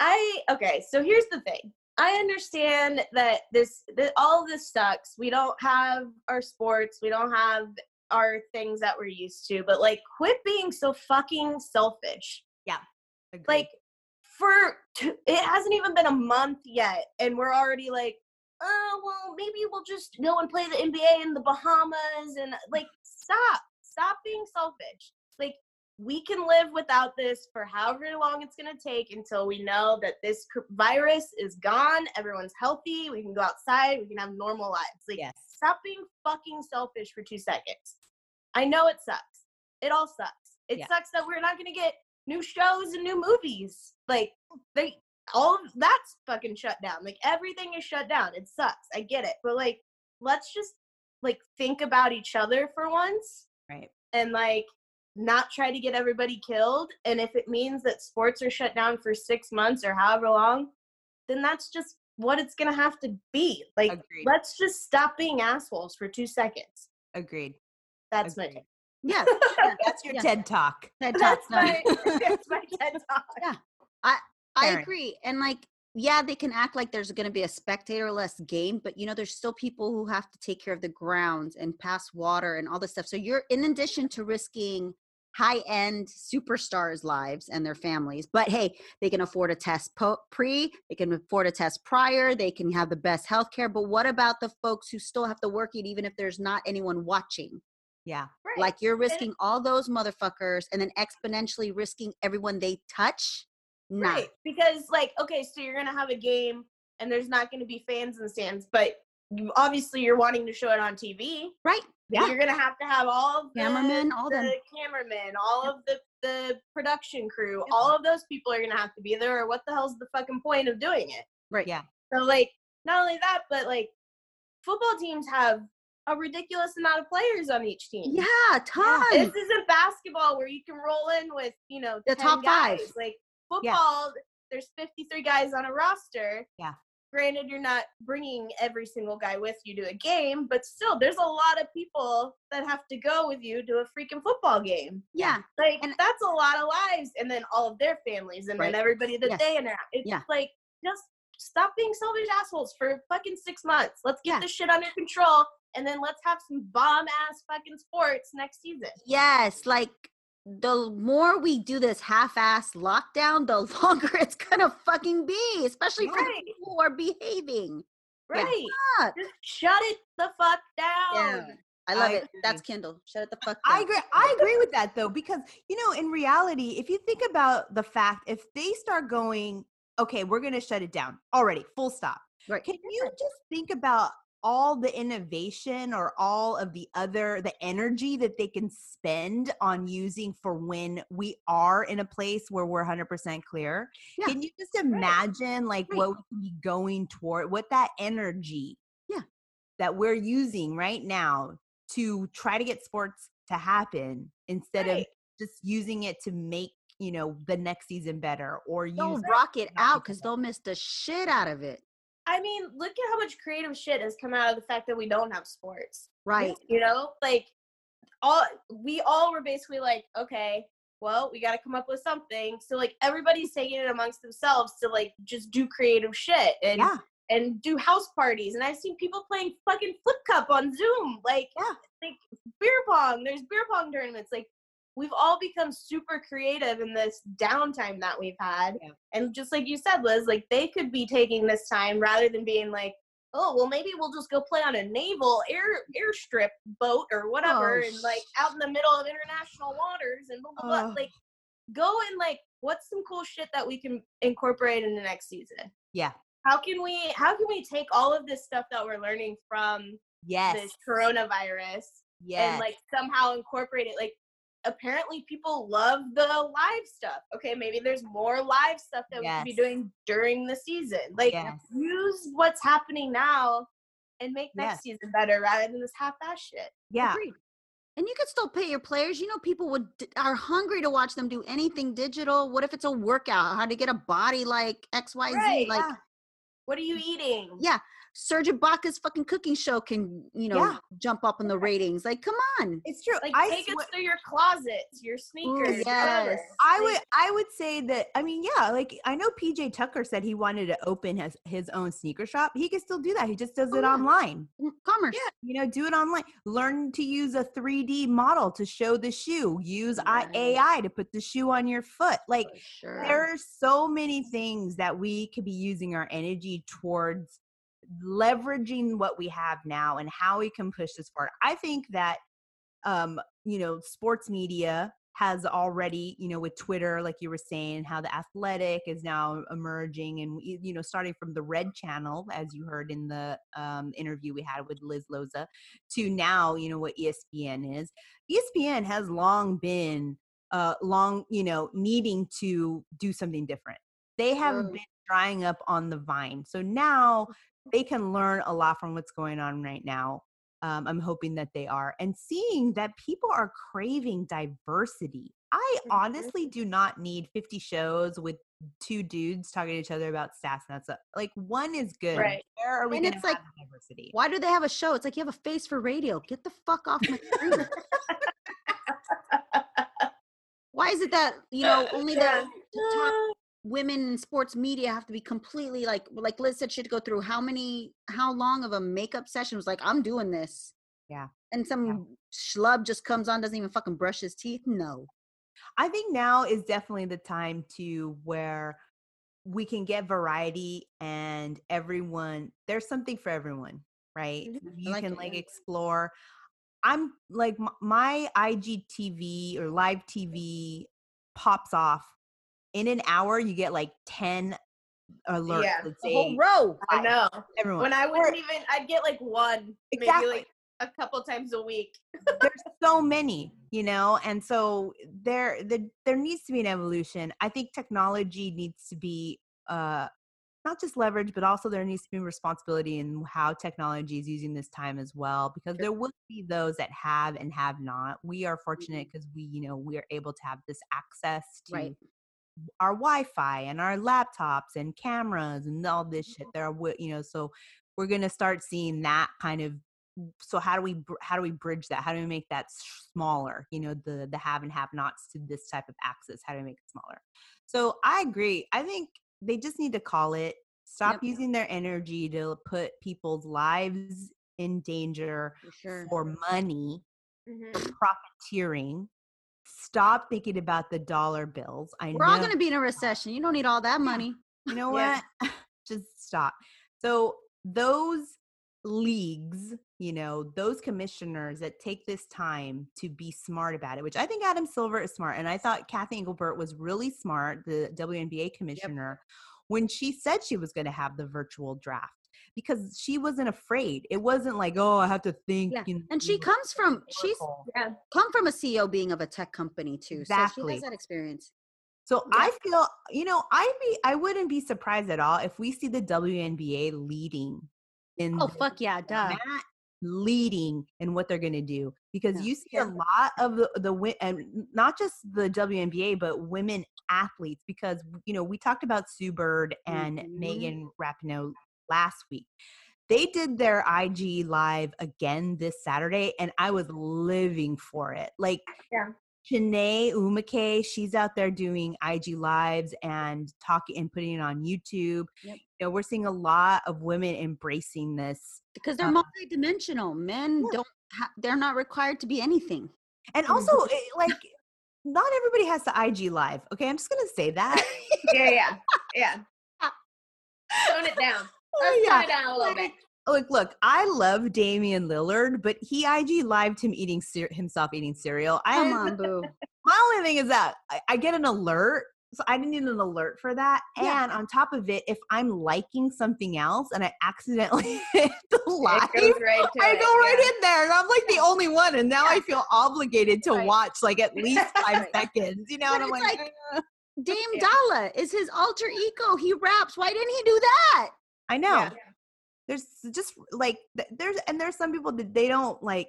I, okay, so here's the thing. I understand that this, that all of this sucks. We don't have our sports. We don't have our things that we're used to. But, like, quit being so fucking selfish. Yeah. Agreed. Like, for t- it hasn't even been a month yet, and we're already like, oh, well, maybe we'll just go and play the N B A in the Bahamas. And, like, stop. Stop being selfish. Like, we can live without this for however long it's going to take until we know that this virus is gone, everyone's healthy, we can go outside, we can have normal lives. Like, yes. Stop being fucking selfish for two seconds. I know it sucks. It all sucks. It yeah. sucks that we're not going to get new shows and new movies. Like, they all of that's fucking shut down. Like, everything is shut down. It sucks. I get it. But, like, let's just, like, think about each other for once. Right. And, like, not try to get everybody killed. And if it means that sports are shut down for six months or however long, then that's just what it's going to have to be. Like, Agreed. Let's just stop being assholes for two seconds. Agreed. That's Agreed. my TED. Yeah. yeah. That's your yeah. TED Talk. TED Talk. That's my, that's my TED Talk. Yeah. I, I agree. And, like, yeah, they can act like there's going to be a spectator-less game, but, you know, there's still people who have to take care of the grounds and pass water and all this stuff. So you're, in addition to risking high-end superstars' lives and their families. But hey, they can afford a test po- pre, they can afford a test prior, they can have the best healthcare. But what about the folks who still have to work it, even if there's not anyone watching? Yeah. Right. Like, you're risking all those motherfuckers and then exponentially risking everyone they touch. Nah. Right. Because, like, okay, so you're going to have a game and there's not going to be fans in the stands, but you, obviously you're wanting to show it on T V. Right. Yeah. You're going to have to have all the cameramen, all the them. cameramen, all yeah. of the, the production crew, yeah. all of those people are going to have to be there, or what the hell's the fucking point of doing it? Right. Yeah. So, like, not only that, but, like, football teams have a ridiculous amount of players on each team. Yeah, tons. Yeah. This isn't basketball where you can roll in with, you know, the top guys. Five. Like football, yeah. There's fifty-three guys on a roster. Yeah. Granted, you're not bringing every single guy with you to a game, but still, there's a lot of people that have to go with you to a freaking football game. Yeah. Like, and that's a lot of lives, and then all of their families, and right. then everybody that yes. they interact. It's yeah. like, just stop being selfish assholes for fucking six months. Let's get yeah. this shit under control, and then let's have some bomb-ass fucking sports next season. Yes, like... the more we do this half-ass lockdown, the longer it's gonna fucking be, especially for right. the people who are behaving. Right. Like, just shut it the fuck down. Yeah. I love I it. Agree. That's Kendall. Shut it the fuck down. I agree. I agree with that, though, because, you know, in reality, if you think about the fact, if they start going, okay, we're gonna shut it down already, full stop. Right. Can you just think about all the innovation or all of the other, the energy that they can spend on using for when we are in a place where we're one hundred percent clear? Yeah. Can you just imagine right. like right. what we can be going toward, what that energy yeah. that we're using right now to try to get sports to happen instead right. of just using it to make, you know, the next season better or use Don't rock it out because they'll miss the shit out of it. I mean, look at how much creative shit has come out of the fact that we don't have sports. Right. You know, like all we all were basically like, okay, well, we got to come up with something. So like everybody's taking it amongst themselves to like just do creative shit and yeah. and do house parties. And I've seen people playing fucking flip cup on Zoom, like yeah. like beer pong. There's beer pong tournaments. Like we've all become super creative in this downtime that we've had. Yeah. And just like you said, Liz, like they could be taking this time rather than being like, oh, well, maybe we'll just go play on a naval air airstrip boat or whatever. Oh, and like out in the middle of international waters and blah, blah, blah. Oh. Like go and like, what's some cool shit that we can incorporate in the next season? Yeah. How can we, how can we take all of this stuff that we're learning from yes. this coronavirus yes. and like somehow incorporate it? Like, apparently people love the live stuff. Okay, maybe there's more live stuff that yes. we could be doing during the season. Like, yes. use what's happening now and make next yes. season better rather than this half-ass shit. Yeah. Agreed. And you could still pay your players. You know, people would are hungry to watch them do anything digital. What if it's a workout? How to get a body like X Y Z? Right, like, yeah. What are you eating? Yeah. Serge Ibaka's fucking cooking show can, you know, yeah. jump up in the ratings. Like, come on. It's true. Like, I take sw- it through your closets, your sneakers. Ooh, yes. I would, I would say that, I mean, yeah, like, I know P J Tucker said he wanted to open his, his own sneaker shop. He can still do that. He just does oh, it yeah. online. Commerce. Yeah. You know, do it online. Learn to use a three D model to show the shoe. Use right. A I to put the shoe on your foot. Like, oh, sure. there are so many things that we could be using our energy towards leveraging what we have now and how we can push this forward. I think that, um, you know, sports media has already, you know, with Twitter, like you were saying, how The Athletic is now emerging and, you know, starting from the Red Channel, as you heard in the um, interview we had with Liz Loza, to now, you know, what E S P N is. E S P N has long been, uh, long, you know, needing to do something different. They have mm. been drying up on the vine. So now they can learn a lot from what's going on right now. Um, I'm hoping that they are. And seeing that people are craving diversity. I honestly do not need fifty shows with two dudes talking to each other about stats. And that's like, one is good. Right. Where are we going to have like, diversity? Why do they have a show? It's like, you have a face for radio. Get the fuck off my screen. Why is it that, you know, only yeah. the top women in sports media have to be completely like, like Liz said, she had to go through how many, how long of a makeup session? Was like, I'm doing this. Yeah. And some yeah. schlub just comes on, doesn't even fucking brush his teeth. No. I think now is definitely the time to where we can get variety and everyone, there's something for everyone, right? Mm-hmm. You like can it. like explore. I'm like my I G T V or live T V pops off. In an hour, you get like ten alerts. Yeah, let's say. A whole row. I know. Everyone. When I wouldn't even, I'd get like one, exactly. maybe like a couple times a week. There's so many, you know, and so there, the, there needs to be an evolution. I think technology needs to be uh, not just leverage, but also there needs to be responsibility in how technology is using this time as well, because there will be those that have and have not. We are fortunate because we, you know, we are able to have this access to right. our Wi-Fi and our laptops and cameras and all this shit. There are, you know, so we're going to start seeing that kind of. So how do we how do we bridge that? How do we make that smaller? You know, the the have and have nots to this type of access. How do we make it smaller? So I agree. I think they just need to call it. Stop yep. using their energy to put people's lives in danger for, sure. for money, mm-hmm. for profiteering. Stop thinking about the dollar bills. I We're know all going to be in a recession. You don't need all that money. You know what? Yeah. Just stop. So those leagues, you know, those commissioners that take this time to be smart about it, which I think Adam Silver is smart. And I thought Kathy Engelbert was really smart, the W N B A commissioner, yep. when she said she was going to have the virtual draft, because she wasn't afraid. It wasn't like, oh, I have to think. Yeah. You know, and she comes from, she's yeah. come from a C E O being of a tech company too. Exactly. So she has that experience. So yeah. I feel, you know, I'd be, I wouldn't be surprised at all if we see the W N B A leading in oh fuck yeah duh leading in what they're going to do, because yeah. you see yeah. a lot of the, the and not just the W N B A but women athletes, because you know we talked about Sue Bird and mm-hmm. Megan Rapinoe last week. They did their I G live again this Saturday and I was living for it. Like yeah. Shanae Umake, she's out there doing I G lives and talking and putting it on YouTube. Yep. You know, we're seeing a lot of women embracing this because they're um, multidimensional. Men yeah. don't; ha- they're not required to be anything. And also, it, like, not everybody has the I G live. Okay, I'm just gonna say that. yeah, yeah, yeah. Tone it down. Let's yeah. tone it down a little bit. Look, look, I love Damian Lillard, but he I G lived him eating cer- himself eating cereal. I, Come on, boo. My only thing is that I, I get an alert, so I didn't need an alert for that. Yeah. And on top of it, if I'm liking something else and I accidentally hit the live, right I it. go right yeah. in there, and I'm like yeah. the only one. And now yeah. I feel obligated to right. watch like at least five seconds, you know. But and I'm like, like uh. Dame yeah. Dalla is his alter ego. He raps. Why didn't he do that? I know. Yeah. There's just like, there's, and there's some people that they don't like,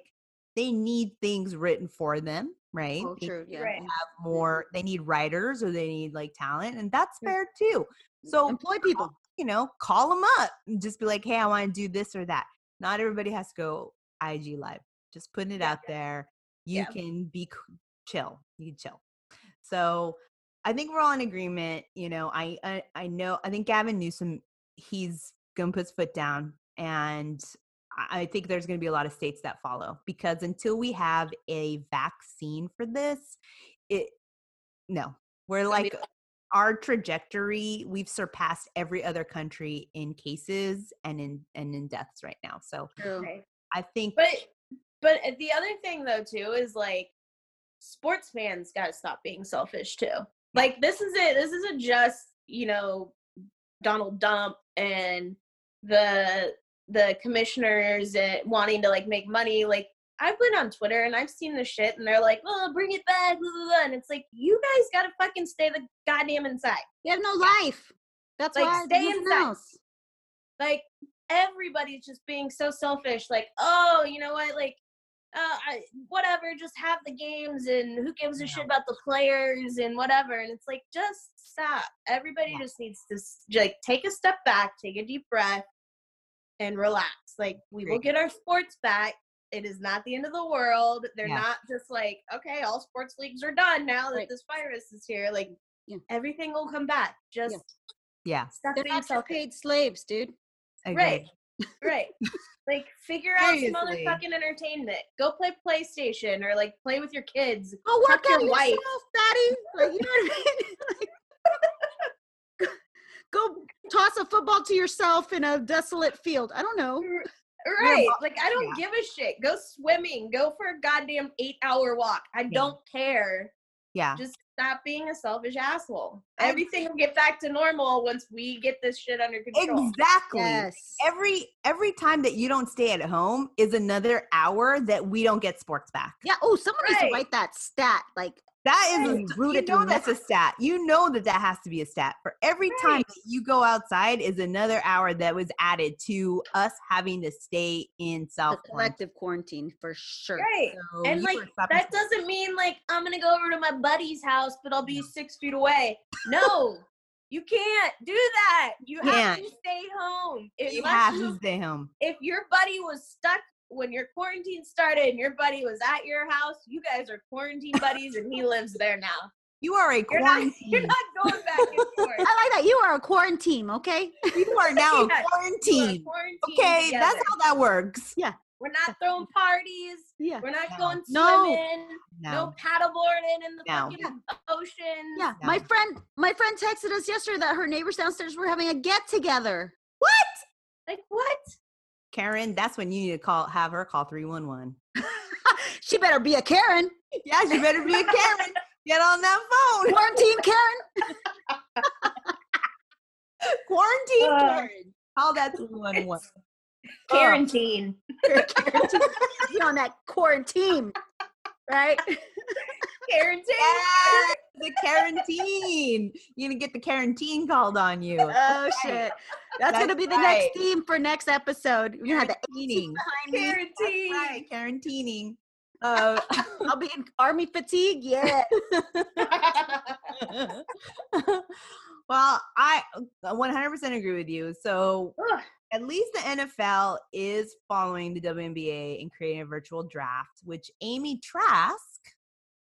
they need things written for them, right? Oh, true. Yeah. Right. Have more, they need writers or they need like talent, and that's fair too. So employ people, you know, call them up and just be like, hey, I want to do this or that. Not everybody has to go I G live, just putting it yeah. out there. You yeah. can be chill. You can chill. So I think we're all in agreement. You know, I, I, I know, I think Gavin Newsom, he's going to put his foot down. And I think there's going to be a lot of states that follow, because until we have a vaccine for this, it, no, we're like our trajectory, we've surpassed every other country in cases and in, and in deaths right now. So okay. I think, but, but the other thing though, too, is like sports fans got to stop being selfish too. Like this is it. This isn't just, you know, Donald Trump and the the commissioners and wanting to like make money. Like I've been on Twitter and I've seen the shit and they're like, oh, bring it back, blah, blah, blah. And it's like, you guys gotta fucking stay the goddamn inside. You have no life. That's like, why stay inside. Else. Like everybody's just being so selfish. Like, oh, you know what? Like, uh, I, whatever. Just have the games and who gives a shit about the players and whatever. And it's like, just stop. Everybody yeah. just needs to like take a step back, take a deep breath, and relax. Like we will get our sports back. It is not the end of the world. They're yeah. not just like, okay, all sports leagues are done now that right. this virus is here. Like yeah. everything will come back. Just yeah, yeah. they're not your paid slaves, dude. Okay. Right. Right. Like figure out Seriously. some other fucking entertainment. Go play PlayStation or like play with your kids. Go work on your wife. yourself, daddy. Like you know what I mean? Like, go toss a football to yourself in a desolate field. I don't know. Right. Like I don't yeah. give a shit. Go swimming. Go for a goddamn eight hour walk. I yeah. don't care. Yeah. Just stop being a selfish asshole. Everything will get back to normal once we get this shit under control. Exactly. Yes. Every every time that you don't stay at home is another hour that we don't get sports back. Yeah. Oh, someone right. needs to write that stat. Like That is rooted. You know that's a stat. You know that that has to be a stat. For every right. time that you go outside is another hour that was added to us having to stay in self collective quarantine for sure. Right. So and like that doesn't mean like I'm gonna go over to my buddy's house, but I'll be six feet away. No, you can't do that. You can't. have to stay home. Unless you have you, to stay home. If your buddy was stuck. When your quarantine started and your buddy was at your house, you guys are quarantine buddies and he lives there now. You are a quarantine. You're not, you're not going back and forth. I like that. You are a quarantine, okay? You are now yeah, a quarantine. quarantine. Okay, together. That's how that works. Yeah. We're not throwing parties. Yeah. We're not no. going swimming. No, no paddleboarding in the no. fucking ocean. Yeah. No. My friend my friend texted us yesterday that her neighbors downstairs were having a get-together. What? Like, what? Karen, that's when you need to call, have her call three one one. She better be a Karen. Yeah, she better be a Karen. Get on that phone. Quarantine Karen. Quarantine uh, Karen. Call that three one one. Quarantine. Oh. Quarantine. Get on that quarantine, right? Quarantine. Yeah, the quarantine. You're going to get the quarantine called on you. Oh, shit. That's, That's going to be the right. next theme for next episode. You're going to have the eating. Quarantine. That's right, quarantining. Uh, I'll be in army fatigue. Yeah. Well, I one hundred percent agree with you. So at least the N F L is following the W N B A and creating a virtual draft, which Amy Trask,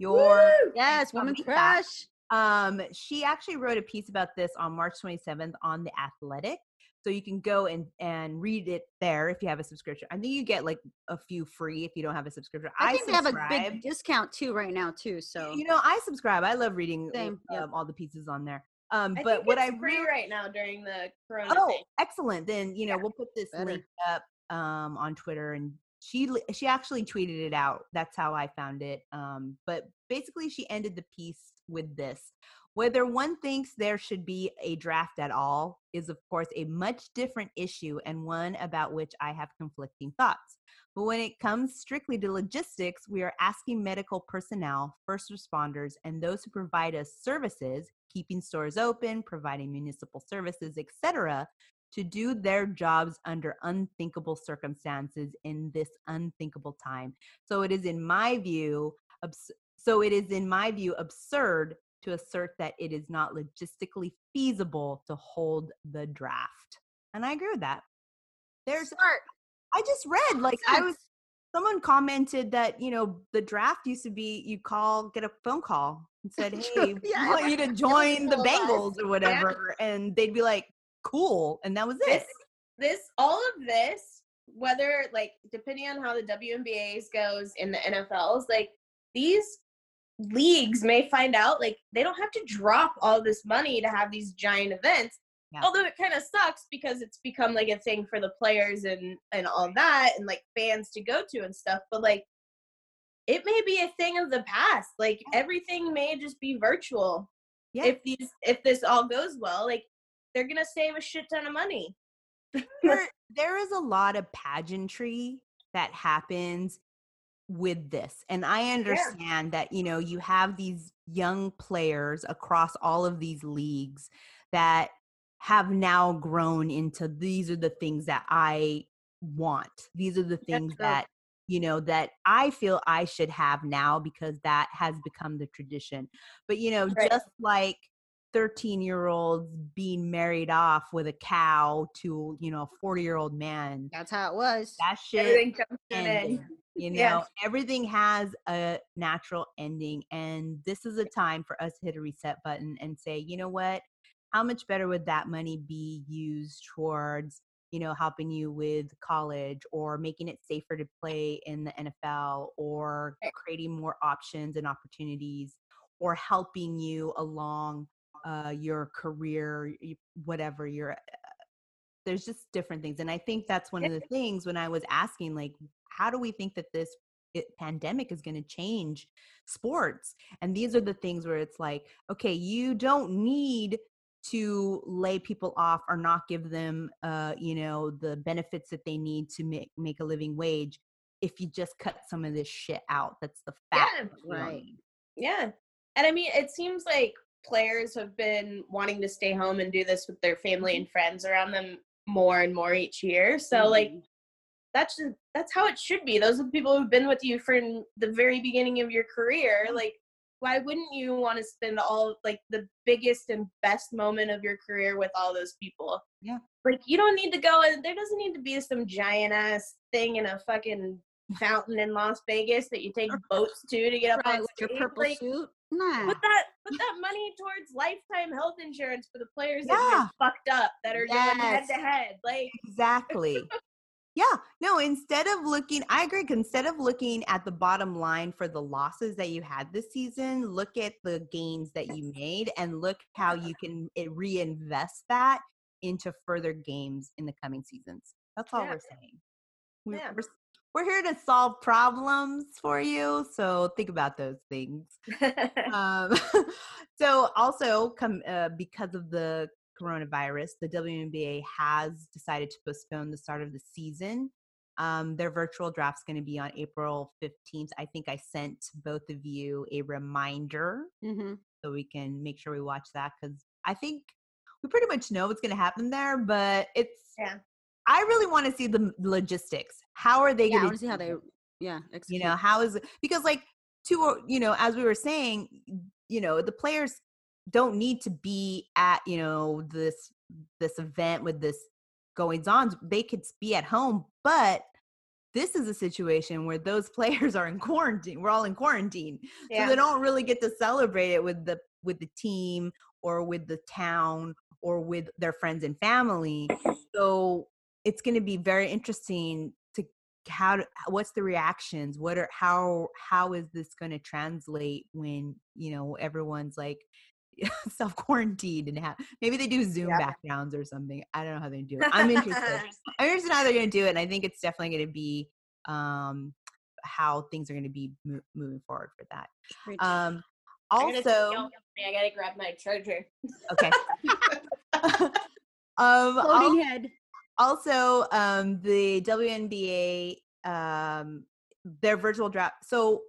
your Woo! Yes, woman crush. Um, she actually wrote a piece about this on March twenty-seventh on The Athletic. So you can go and, and read it there if you have a subscription. I think you get like a few free if you don't have a subscription. I, I think subscribe. They have a big discount too right now too. So you know, I subscribe. I love reading um, yep. all the pieces on there. Um, I but think what it's I free re- right now during the Corona. Oh, thing. Excellent! Then you know yeah. we'll put this Better. link up um on Twitter and. She she actually tweeted it out. That's how I found it. Um, but basically, she ended the piece with this. Whether one thinks there should be a draft at all is, of course, a much different issue and one about which I have conflicting thoughts. But when it comes strictly to logistics, we are asking medical personnel, first responders, and those who provide us services, keeping stores open, providing municipal services, et cetera, to do their jobs under unthinkable circumstances in this unthinkable time. So it is in my view, abs- so it is in my view absurd to assert that it is not logistically feasible to hold the draft. And I agree with that. There's Smart. I just read like I was someone commented that, you know, the draft used to be you call, get a phone call and said, "Hey, we yeah. want you to join the Bengals or whatever." Yeah. And they'd be like, cool, and that was it. This, this all of this, whether like depending on how the W N B A's goes in the N F L's, like these leagues may find out like they don't have to drop all this money to have these giant events. Yeah. Although it kind of sucks because it's become like a thing for the players and and all that and like fans to go to and stuff, but like it may be a thing of the past. Like everything may just be virtual. Yeah. if these if this all goes well, like they're going to save a shit ton of money. there, there is a lot of pageantry that happens with this. And I understand yeah. that, you know, you have these young players across all of these leagues that have now grown into these are the things that I want. These are the things That's that, good. you know, that I feel I should have now because that has become the tradition. But, you know, right. just like, thirteen-year-olds being married off with a cow to, you know, a forty-year-old man. That's how it was. That shit. Everything comes to an end. You know, yeah. everything has a natural ending. And this is a time for us to hit a reset button and say, you know what? How much better would that money be used towards, you know, helping you with college or making it safer to play in the N F L or creating more options and opportunities or helping you along Uh, your career, whatever your, uh, there's just different things. And I think that's one of the things when I was asking, like, how do we think that this it, pandemic is going to change sports? And these are the things where it's like, okay, you don't need to lay people off or not give them, uh, you know, the benefits that they need to make, make a living wage if you just cut some of this shit out. That's the fact. Yeah, right. Yeah. And I mean, it seems like players have been wanting to stay home and do this with their family and friends around them more and more each year. So mm-hmm. like that's just, that's how it should be. Those are the people who've been with you from the very beginning of your career. Like, why wouldn't you want to spend all like the biggest and best moment of your career with all those people? Yeah. Like, you don't need to go, and there doesn't need to be some giant ass thing in a fucking fountain in Las Vegas that you take boats to to get up right, on stage. Your purple like, suit. Nah. Put that put that money towards lifetime health insurance for the players yeah. that are fucked up, that are yes. doing head to head. Like exactly. Yeah. No, instead of looking, I agree. Instead of looking at the bottom line for the losses that you had this season, look at the gains that you made and look how you can reinvest that into further games in the coming seasons. That's all yeah. we're saying. We're, yeah. we're, we're here to solve problems for you. So think about those things. um, so also come uh, because of the coronavirus, the W N B A has decided to postpone the start of the season. Um, their virtual draft's going to be on April fifteenth. I think I sent both of you a reminder mm-hmm. so we can make sure we watch that, because I think we pretty much know what's going to happen there, but it's yeah. I really want to see the logistics. How are they yeah, going to I want to see how they yeah execute. You know, how is it, because like two you know as we were saying, you know, the players don't need to be at, you know, this this event with this goings on. They could be at home, but this is a situation where those players are in quarantine. We're all in quarantine, yeah. so they don't really get to celebrate it with the with the team or with the town or with their friends and family. So it's going to be very interesting to how to, what's the reactions? What are how how is this going to translate when, you know, everyone's like self-quarantined and have, maybe they do Zoom yeah. backgrounds or something. I don't know how they do it. I'm interested. I'm interested in how they're going to do it, and I think it's definitely going to be um, how things are going to be mo- moving forward for that. Um, also, I gotta grab my charger. Okay. um, Floating head. Also, um, the W N B A, um, their virtual draft. So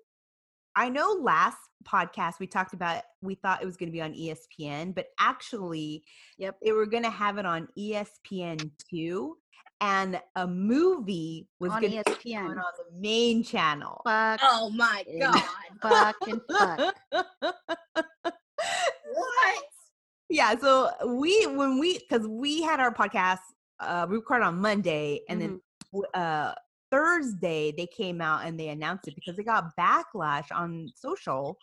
I know last podcast we talked about, we thought it was going to be on E S P N, but actually yep. they were going to have it on E S P N two, and a movie was on going E S P N. To be on, on the main channel. Fuck. Oh my God. Fucking fuck. What? Yeah. So we, when we, cause we had our podcast, uh, we recorded on Monday, and mm-hmm. then, uh, Thursday they came out and they announced it because they got backlash on social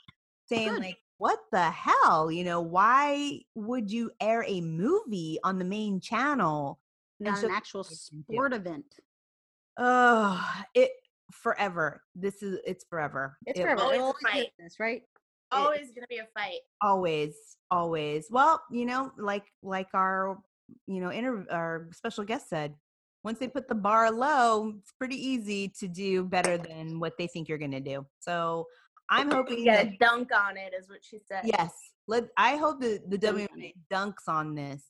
saying Good. like, what the hell, you know, why would you air a movie on the main channel? Not an actual sport event. Oh, it forever. This is, it's forever. It's forever. It, always a fight. This, right? Always going to be a fight. Always, always. Well, you know, like, like our, you know, inter- our special guest said, once they put the bar low, it's pretty easy to do better than what they think you're going to do. So I'm hoping you gotta that, dunk on it is what she said. Yes. Let, I hope the, the W N B A dunks on this.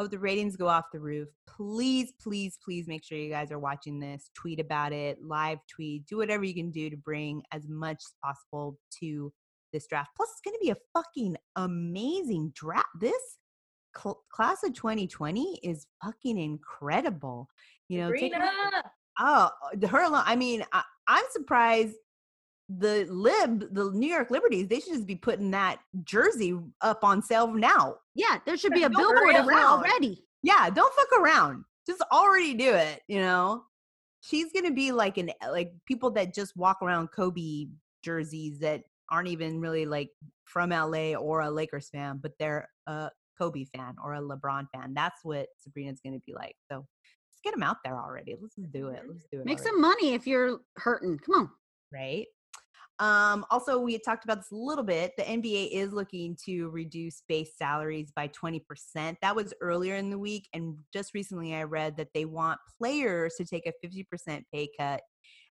Hope the ratings go off the roof. Please, please, please make sure you guys are watching this. Tweet about it, live tweet, do whatever you can do to bring as much as possible to this draft. Plus, it's going to be a fucking amazing draft. This class of twenty twenty is fucking incredible, you know. Taking, oh, her alone. I mean, I, I'm surprised the lib, the New York Liberties. They should just be putting that jersey up on sale now. Yeah, there should be a billboard around already. Yeah, don't fuck around. Just already do it. You know, she's gonna be like an like people that just walk around Kobe jerseys that aren't even really like from L A or a Lakers fan, but they're uh. Kobe fan or a LeBron fan. That's what Sabrina's going to be like. So let's get them out there already. Let's do it. Let's do it. Make already. Some money if you're hurting. Come on. Right. Um, also, we had talked about this a little bit. The N B A is looking to reduce base salaries by twenty percent. That was earlier in the week. And just recently I read that they want players to take a fifty percent pay cut,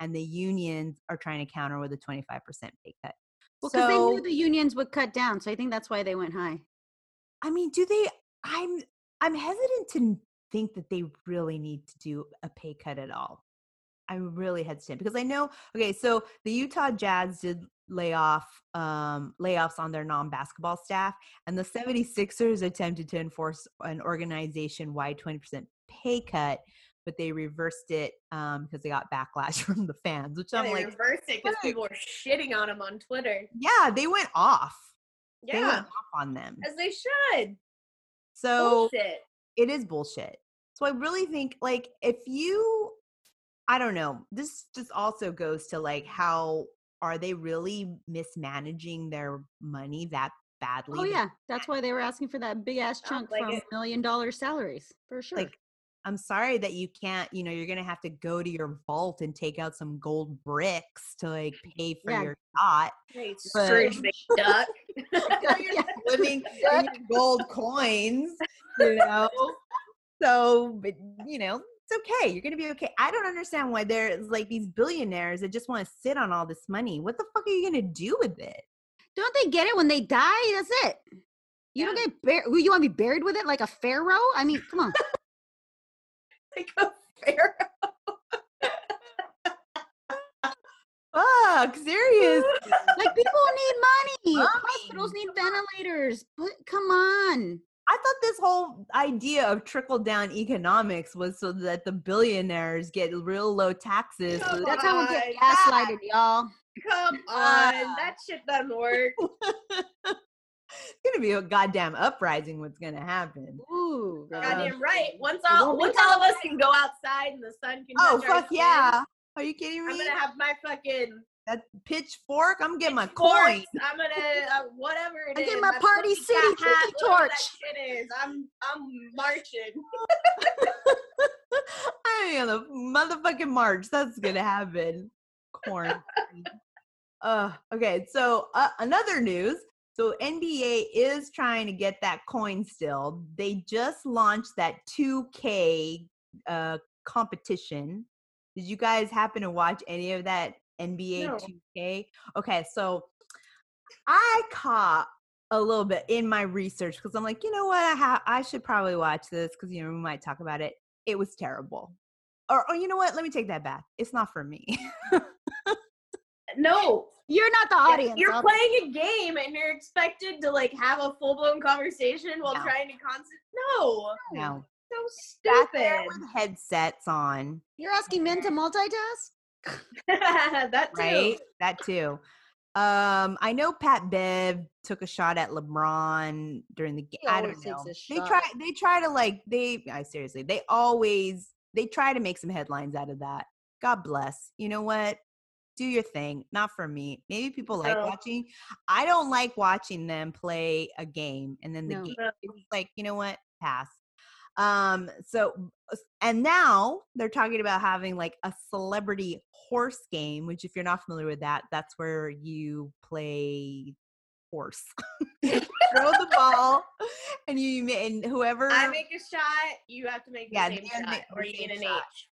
and the unions are trying to counter with a twenty-five percent pay cut. Well, because so, they knew the unions would cut down. So I think that's why they went high. I mean, do they, I'm, I'm hesitant to think that they really need to do a pay cut at all. I really hesitant because I know, okay, so the Utah Jazz did lay off, um, layoffs on their non-basketball staff, and the seventy-sixers attempted to enforce an organization-wide twenty percent pay cut, but they reversed it um, because they got backlash from the fans, which yeah, I'm they like. They reversed it because people were shitting on them on Twitter. Yeah, they went off. Yeah. They went off on them. As they should. So bullshit. It is bullshit. So I really think, like, if you, I don't know, this just also goes to, like, how are they really mismanaging their money that badly? Oh, yeah. That's why they were asking for that big-ass chunk like from million-dollar salaries, for sure. Like, I'm sorry that you can't, you know, you're going to have to go to your vault and take out some gold bricks to like pay for yeah. your yacht. Right, Scrooge McDuck. You're living in gold coins, you know? So, but, you know, it's okay. You're going to be okay. I don't understand why there's like these billionaires that just want to sit on all this money. What the fuck are you going to do with it? Don't they get it when they die? That's it. You yeah. don't get buried. You want to be buried with it like a pharaoh? I mean, come on. Like a pharaoh. Fuck, serious. Like people need money. money. Hospitals need ventilators. But come on. I thought this whole idea of trickle down economics was so that the billionaires get real low taxes. Come That's on. How we get gaslighted, y'all. Come on, uh, that shit doesn't work. It's going to be a goddamn uprising what's going to happen. Ooh, gosh. Goddamn right. Once all once all of us can go outside and the sun can Oh, fuck yeah. Are you kidding me? I'm going to have my fucking that pitchfork. I'm going to get my coin. I'm going to uh, whatever it I is. I get my, my Party City hat, torch. That shit is. I'm I'm marching. I'm going to motherfucking march. That's going to happen. Corn. uh, okay, so uh, another news. So N B A is trying to get that coin still. They just launched that two K uh, competition. Did you guys happen to watch any of that N B A no. two K? Okay, so I caught a little bit in my research because I'm like, you know what? I, ha- I should probably watch this because, you know, we might talk about it. It was terrible. Or, or you know what? Let me take that back. It's not for me. No. You're not the audience. You're obviously. Playing a game and you're expected to like have a full-blown conversation while no. trying to concentrate. No. No. So stupid. There with headsets on. You're asking men to multitask? That too. Right? That too. Um, I know Pat Bev took a shot at LeBron during the game. I don't know. They try they try to like they I seriously, they always they try to make some headlines out of that. God bless. You know what? Do your thing. Not for me. Maybe people like no. watching. I don't like watching them play a game. And then the no. game is like, you know what? Pass. Um, so, and now they're talking about having like a celebrity horse game, which if you're not familiar with that, that's where you play horse. Throw the ball and you, and whoever. I make a shot. You have to make the yeah, same shot make, or you get an shot. H.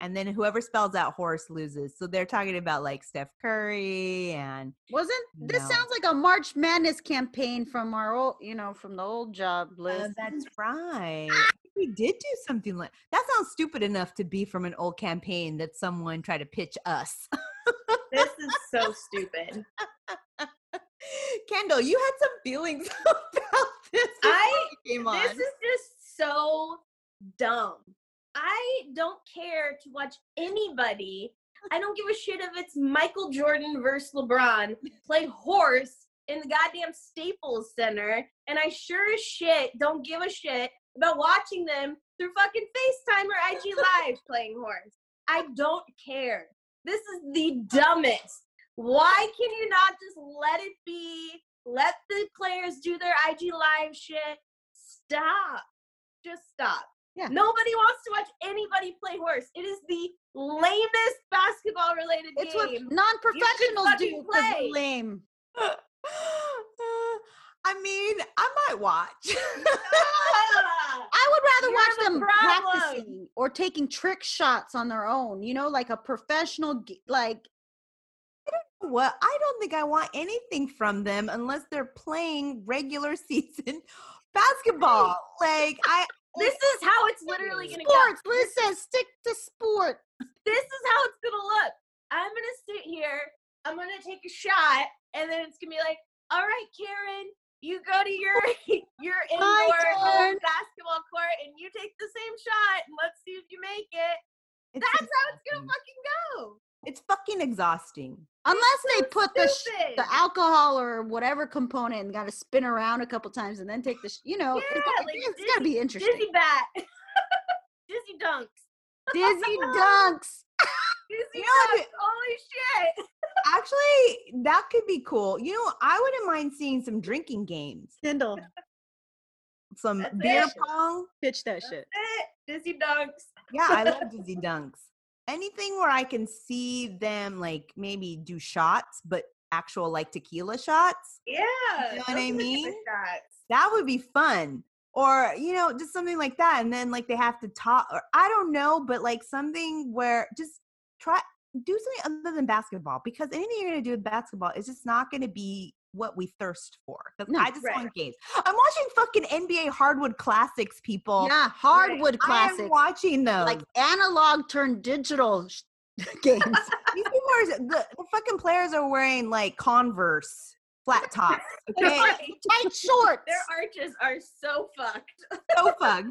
And then whoever spells out horse loses. So they're talking about like Steph Curry and wasn't this know. Sounds like a March Madness campaign from our old, you know, from the old job list. Oh, that's right. Ah! We did do something like that. Sounds stupid enough to be from an old campaign that someone tried to pitch us. This is so stupid. Kendall, you had some feelings about this. I came on. This is just so dumb. I don't care to watch anybody. I don't give a shit if it's Michael Jordan versus LeBron play horse in the goddamn Staples Center. And I sure as shit don't give a shit about watching them through fucking FaceTime or I G Live playing horse. I don't care. This is the dumbest. Why can you not just let it be? Let the players do their I G Live shit. Stop. Just stop. Yeah. Nobody wants to watch anybody play horse. It is the lamest basketball-related it's game. It's what non-professionals do. Play. Lame. uh, I mean, I might watch. I would rather You're watch the them problem. Practicing or taking trick shots on their own. You know, like a professional, like. I don't know what. I don't think I want anything from them unless they're playing regular season basketball. Right. Like I. This is how it's literally going to go. Sports, Liz says, stick to sport. this is how it's gonna look. I'm gonna sit here, I'm gonna take a shot, and then it's gonna be like, all right, Karen, you go to your your indoor Hi, basketball court and you take the same shot and let's see if you make it. It's That's exhausting. How it's gonna fucking go. It's fucking exhausting. Unless so they put the, sh- the alcohol or whatever component and got to spin around a couple times and then take the, sh- you know, yeah, it's, gotta, like it's dizzy, gotta be interesting. Dizzy bat. Dizzy dunks. Dizzy dunks. Dizzy you know, dunks. Holy shit. Actually, that could be cool. You know, I wouldn't mind seeing some drinking games. Kendall. Some That's beer it. Pong. Pitch that That's shit. It. Dizzy dunks. Yeah, I love dizzy dunks. Anything where I can see them, like, maybe do shots, but actual, like, tequila shots. Yeah. You know what I mean? That would be fun. Or, you know, just something like that. And then, like, they have to talk. Or I don't know, but, like, something where just try – do something other than basketball. Because anything you're going to do with basketball is just not going to be what we thirst for. No, I just right. want games. I'm watching fucking N B A Hardwood Classics, people. Yeah, Hardwood right. Classics. I'm watching them. Like analog turned digital sh- games. These people are, the, the fucking players are wearing like Converse flat tops. Okay, right. tight shorts. Their arches are so fucked. So fucked.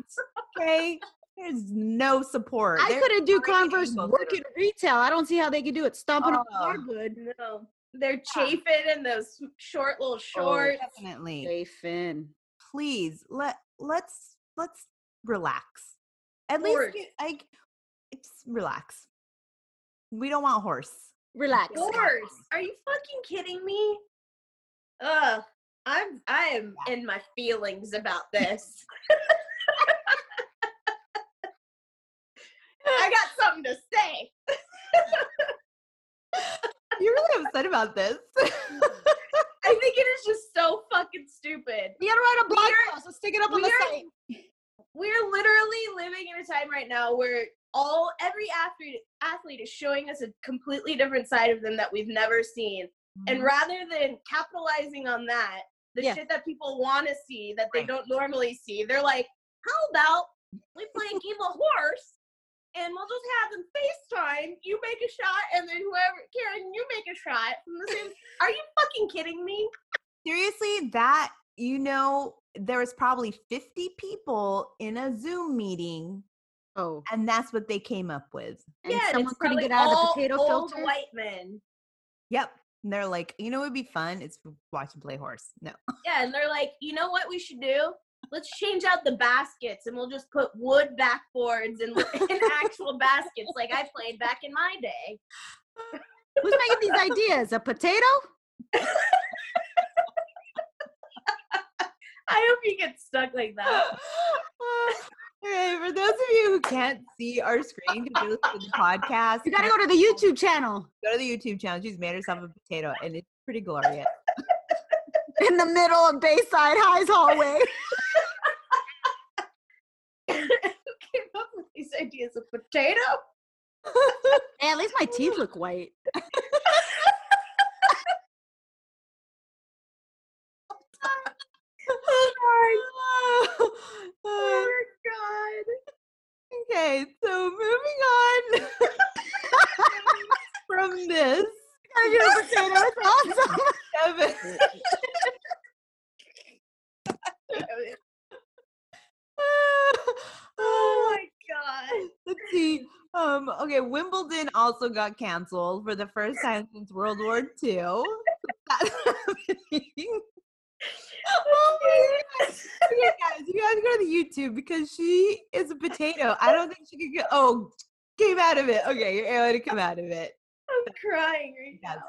Okay. There's no support. I They're couldn't do Converse people, work literally. In retail. I don't see how they could do it. Stomping on oh. hardwood. No. They're chafing yeah. in those short little shorts. Oh, definitely. Chafing. Please, let, let's, let's relax. At horse. Least, like, it's relax. We don't want horse. Relax. Horse. Are you fucking kidding me? Ugh. I'm, I am yeah. in my feelings about this. I got something to say. You're really upset about this. I think it is just so fucking stupid. You gotta write a blog post. Let's stick it up on the site. We're literally living in a time right now where all every athlete athlete is showing us a completely different side of them that we've never seen. Mm-hmm. And rather than capitalizing on that, the yeah. shit that people want to see that they right. don't normally see, they're like, how about we play a game of horse? And we'll just have them FaceTime, you make a shot, and then whoever, Karen, you make a shot. From the same, are you fucking kidding me? Seriously, that, you know, there was probably fifty people in a Zoom meeting. Oh. And that's what they came up with. And yeah, someone couldn't get out of the potato filter. Old white men. Yep. And they're like, you know what would be fun? It's watch and play horse. No. Yeah, and they're like, you know what we should do? Let's change out the baskets and we'll just put wood backboards and, and actual baskets like I played back in my day. Who's making these ideas? A potato? I hope you get stuck like that. Okay, for those of you who can't see our screen, because you listen to the podcast, you gotta go to the YouTube channel. Go to the YouTube channel. She's made herself a potato and it's pretty glorious. In the middle of Bayside High's hallway. Who came up with these ideas of potato? Hey, at least my teeth look white. Oh my God. Oh my God. Okay, so moving on from this. I do potato. It's awesome. Oh my God. Let's see. Um, okay, Wimbledon also got canceled for the first time since World War Two. Oh my God. Okay, guys, you guys go to the YouTube because she is a potato. I don't think she could get oh came out of it. Okay, you're able to come out of it. I'm crying right now.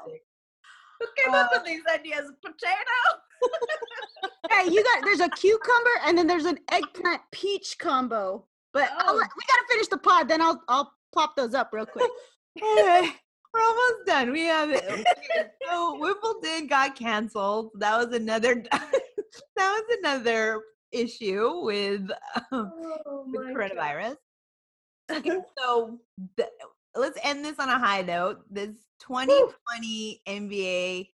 Who came uh, up with these ideas? Potato? Hey, you got there's a cucumber and then there's an eggplant peach combo. But oh. I'll, we gotta finish the pod, then I'll I'll pop those up real quick. Anyway, we're almost done. We have it. So Wimbledon got canceled. That was another. that was another issue with um, oh, the coronavirus. Okay, so. The, Let's end this on a high note. This twenty twenty Woo! N B A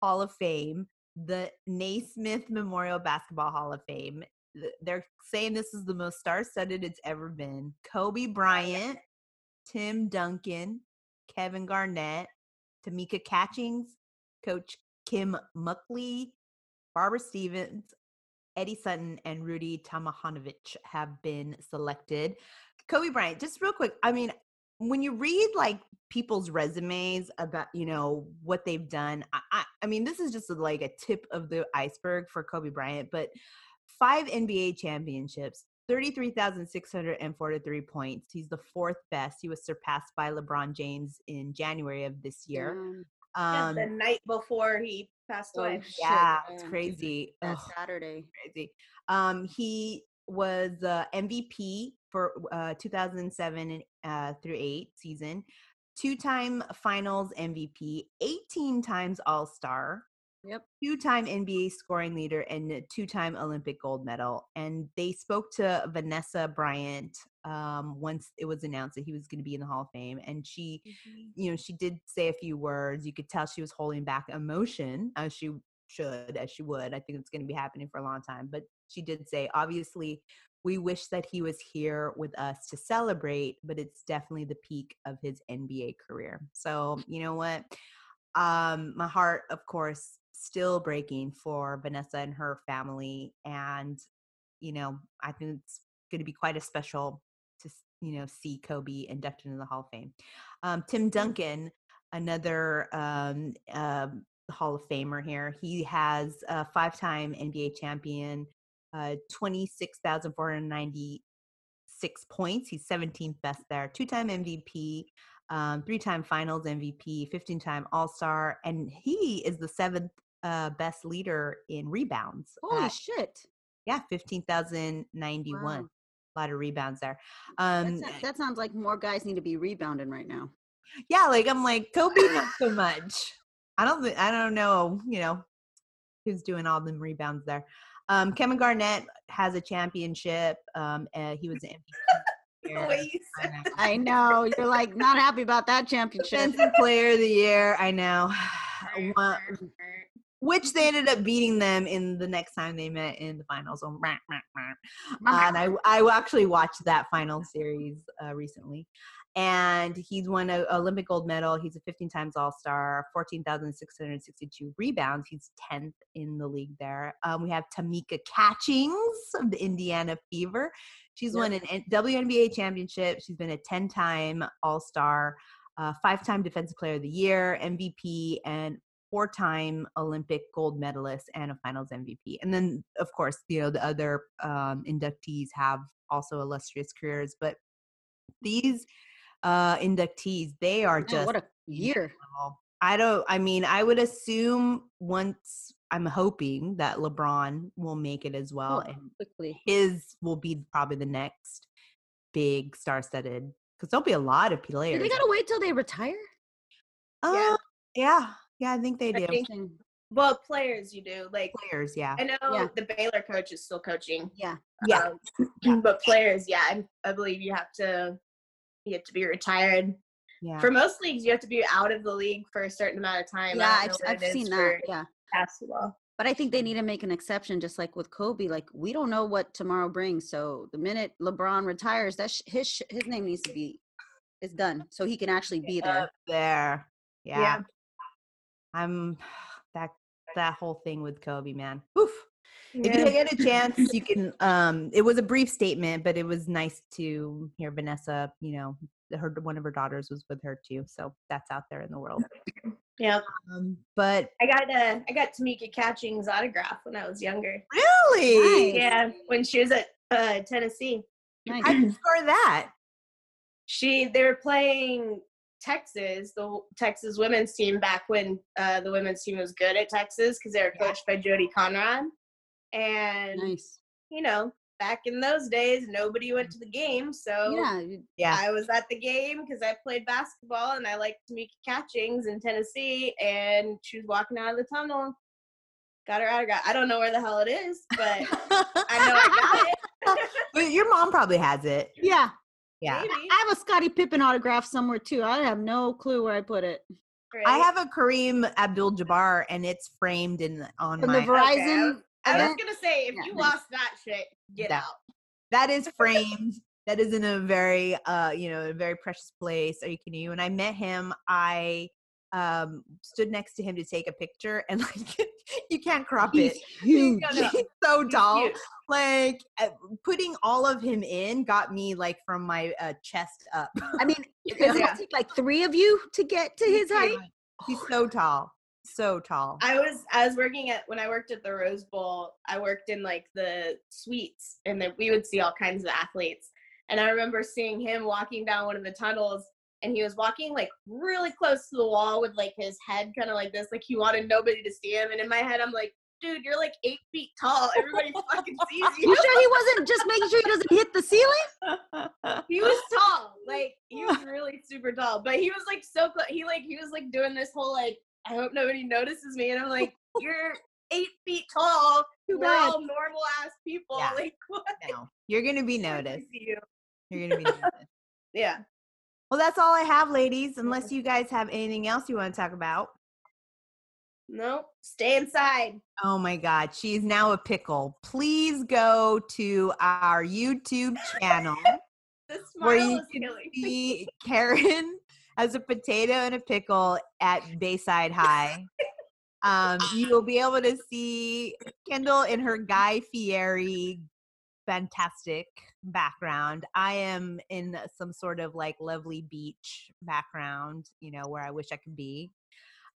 Hall of Fame, the Naismith Memorial Basketball Hall of Fame, they're saying this is the most star-studded it's ever been. Kobe Bryant Tim Duncan, Kevin Garnett, Tamika Catchings, Coach Kim Muckley, Barbara Stevens, Eddie Sutton, and Rudy Tomjanovich have been selected. Kobe Bryant, just real quick, I mean, when you read like people's resumes about, you know, what they've done, I, I, I mean, this is just like a tip of the iceberg for Kobe Bryant, but five N B A championships, thirty-three thousand six hundred forty-three points. He's the fourth best. He was surpassed by LeBron James in January of this year. Mm. Um, yes, the night before he passed away. Oh, yeah, shit, it's crazy. That Ugh, Saturday. Crazy. Um, he was uh, M V P for uh, two thousand seven and, uh, through eight season, two-time Finals M V P, eighteen times All-Star. Yep. Two-time N B A scoring leader and two-time Olympic gold medal. And they spoke to Vanessa Bryant um, once it was announced that he was going to be in the Hall of Fame. And she, mm-hmm. you know, she did say a few words. You could tell she was holding back emotion as she should, as she would. I think it's going to be happening for a long time. But she did say, obviously, we wish that he was here with us to celebrate, but it's definitely the peak of his N B A career. So, you know what? Um, my heart, of course, still breaking for Vanessa and her family. And, you know, I think it's going to be quite a special to, you know, see Kobe inducted into the Hall of Fame. Um, Tim Duncan, another um, uh, Hall of Famer here. He has a five-time N B A champion, uh, twenty-six thousand four hundred ninety-six points. He's seventeenth best there. Two-time M V P. Um, three-time Finals M V P, fifteen-time All-Star, and he is the seventh uh, best leader in rebounds. Holy at, shit! Yeah, fifteen thousand ninety-one. Wow. A lot of rebounds there. Um, that, that sounds like more guys need to be rebounding right now. Yeah, like I'm like Kobe, not so much. I don't, I don't know, you know, who's doing all the rebounds there. Um, Kevin Garnett has a championship. Um, uh, he was an M V P. Yeah. I know you're like not happy about that championship. Defensive Player of the Year, I know. One, which they ended up beating them in the next time they met in the finals. Um, and I, I actually watched that final series uh, recently. And he's won an Olympic gold medal. He's a fifteen times All-Star, fourteen thousand six hundred sixty-two rebounds. He's tenth in the league there. Um, we have Tamika Catchings of the Indiana Fever. She's yep. won an W N B A championship. She's been a ten-time All-Star, uh, five-time Defensive Player of the Year, M V P, and four-time Olympic gold medalist and a Finals M V P. And then, of course, you know, the other um, inductees have also illustrious careers. But these uh, inductees, they are just oh, what a year. I don't. I mean, I would assume once. I'm hoping that LeBron will make it as well, oh, and quickly. His will be probably the next big star-studded because there'll be a lot of players. Do they gotta wait till they retire? Oh, uh, yeah. yeah, yeah. I think they I do. Think, well, players, you do like players. Yeah, I know yeah. the Baylor coach is still coaching. Yeah, yeah. Um, yeah. But players, yeah, I, I believe you have to you have to be retired. Yeah. For most leagues, you have to be out of the league for a certain amount of time. Yeah, I've, I've seen that. For, yeah. Basketball. But I think they need to make an exception, just like with Kobe. Like we don't know what tomorrow brings, so the minute LeBron retires, that sh- his sh- his name needs to be is done, so he can actually be there. Up there, yeah. yeah. I'm that that whole thing with Kobe, man. Oof. Yeah. If you get a chance, you can. Um, it was a brief statement, but it was nice to hear Vanessa. You know, her one of her daughters was with her too, so that's out there in the world. Yeah, um, but I got a I got Tamika Catchings' autograph when I was younger. Really? Nice. Yeah, when she was at uh, Tennessee. Nice. How did you score that? She they were playing Texas, the Texas women's team back when uh, the women's team was good at Texas because they were coached yeah. by Jody Conrad. And nice. You know, back in those days, nobody went to the game, so yeah, yeah. I was at the game because I played basketball and I liked Tamika Catchings in Tennessee, and she was walking out of the tunnel, got her autograph. I don't know where the hell it is, but I know I got it. But your mom probably has it. Yeah, yeah. Maybe. I have a Scottie Pippen autograph somewhere too. I have no clue where I put it. Right. I have a Kareem Abdul-Jabbar, and it's framed in on From my the Verizon. Okay. I was going to say, if yeah, you lost that shit, get that, out. That is framed that is in a very, uh, you know, a very precious place. Are you kidding you? When I met him, I um, stood next to him to take a picture, and like, you can't crop he's it. Huge. He's, gonna, he's so he's tall. Huge. Like uh, putting all of him in got me like from my uh, chest up. I mean, because yeah. it took like three of you to get to his height. He's so tall. So tall. I was I was working at when I worked at the Rose Bowl, I worked in like the suites, and that we would see all kinds of athletes. And I remember seeing him walking down one of the tunnels, and he was walking like really close to the wall with like his head kind of like this, like he wanted nobody to see him. And in my head, I'm like, dude, you're like eight feet tall. Everybody fucking sees you. You sure he wasn't just making sure he doesn't hit the ceiling? He was tall. Like he was really super tall. But he was like so close. He like he was like doing this whole like, I hope nobody notices me. And I'm like, you're eight feet tall. Too We're bad. all normal ass people. Yeah. Like what? No. You're gonna be noticed. You. You're gonna be noticed. Yeah. Well, that's all I have, ladies. Unless you guys have anything else you want to talk about. Nope. Stay inside. Oh my God. She's now a pickle. Please go to our YouTube channel the smile where you is can killing. see Karen as a potato and a pickle at Bayside High. Um, you will be able to see Kendall in her Guy Fieri fantastic background. I am in some sort of like lovely beach background, you know, where I wish I could be.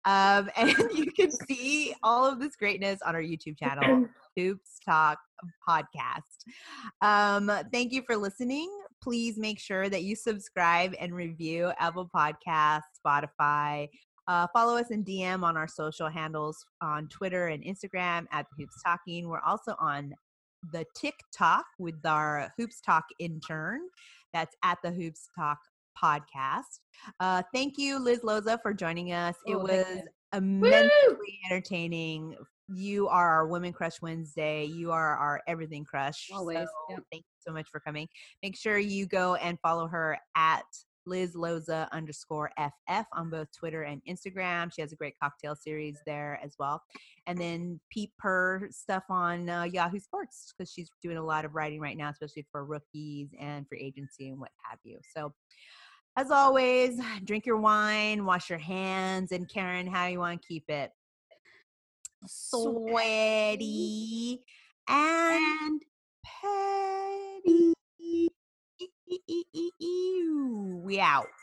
Um, and you can see all of this greatness on our YouTube channel, Hoops Talk Podcast. Um, thank you for listening. Please make sure that you subscribe and review Apple Podcasts, Spotify. Uh, follow us and D M on our social handles on Twitter and Instagram at Hoops Talking. We're also on the TikTok with our Hoops Talk intern. That's at the Hoops Talk Podcast. Uh, thank you, Liz Loza, for joining us. It oh, was immensely Woo! entertaining. You are our Women Crush Wednesday. You are our everything crush. Always. So yep. Thank you so much for coming. Make sure you go and follow her at Liz Loza underscore F F on both Twitter and Instagram. She has a great cocktail series there as well. And then peep her stuff on uh, Yahoo Sports, because she's doing a lot of writing right now, especially for rookies and free agency and what have you. So as always, drink your wine, wash your hands. And Karen, how do you want to keep it? Sweaty and petty. We out.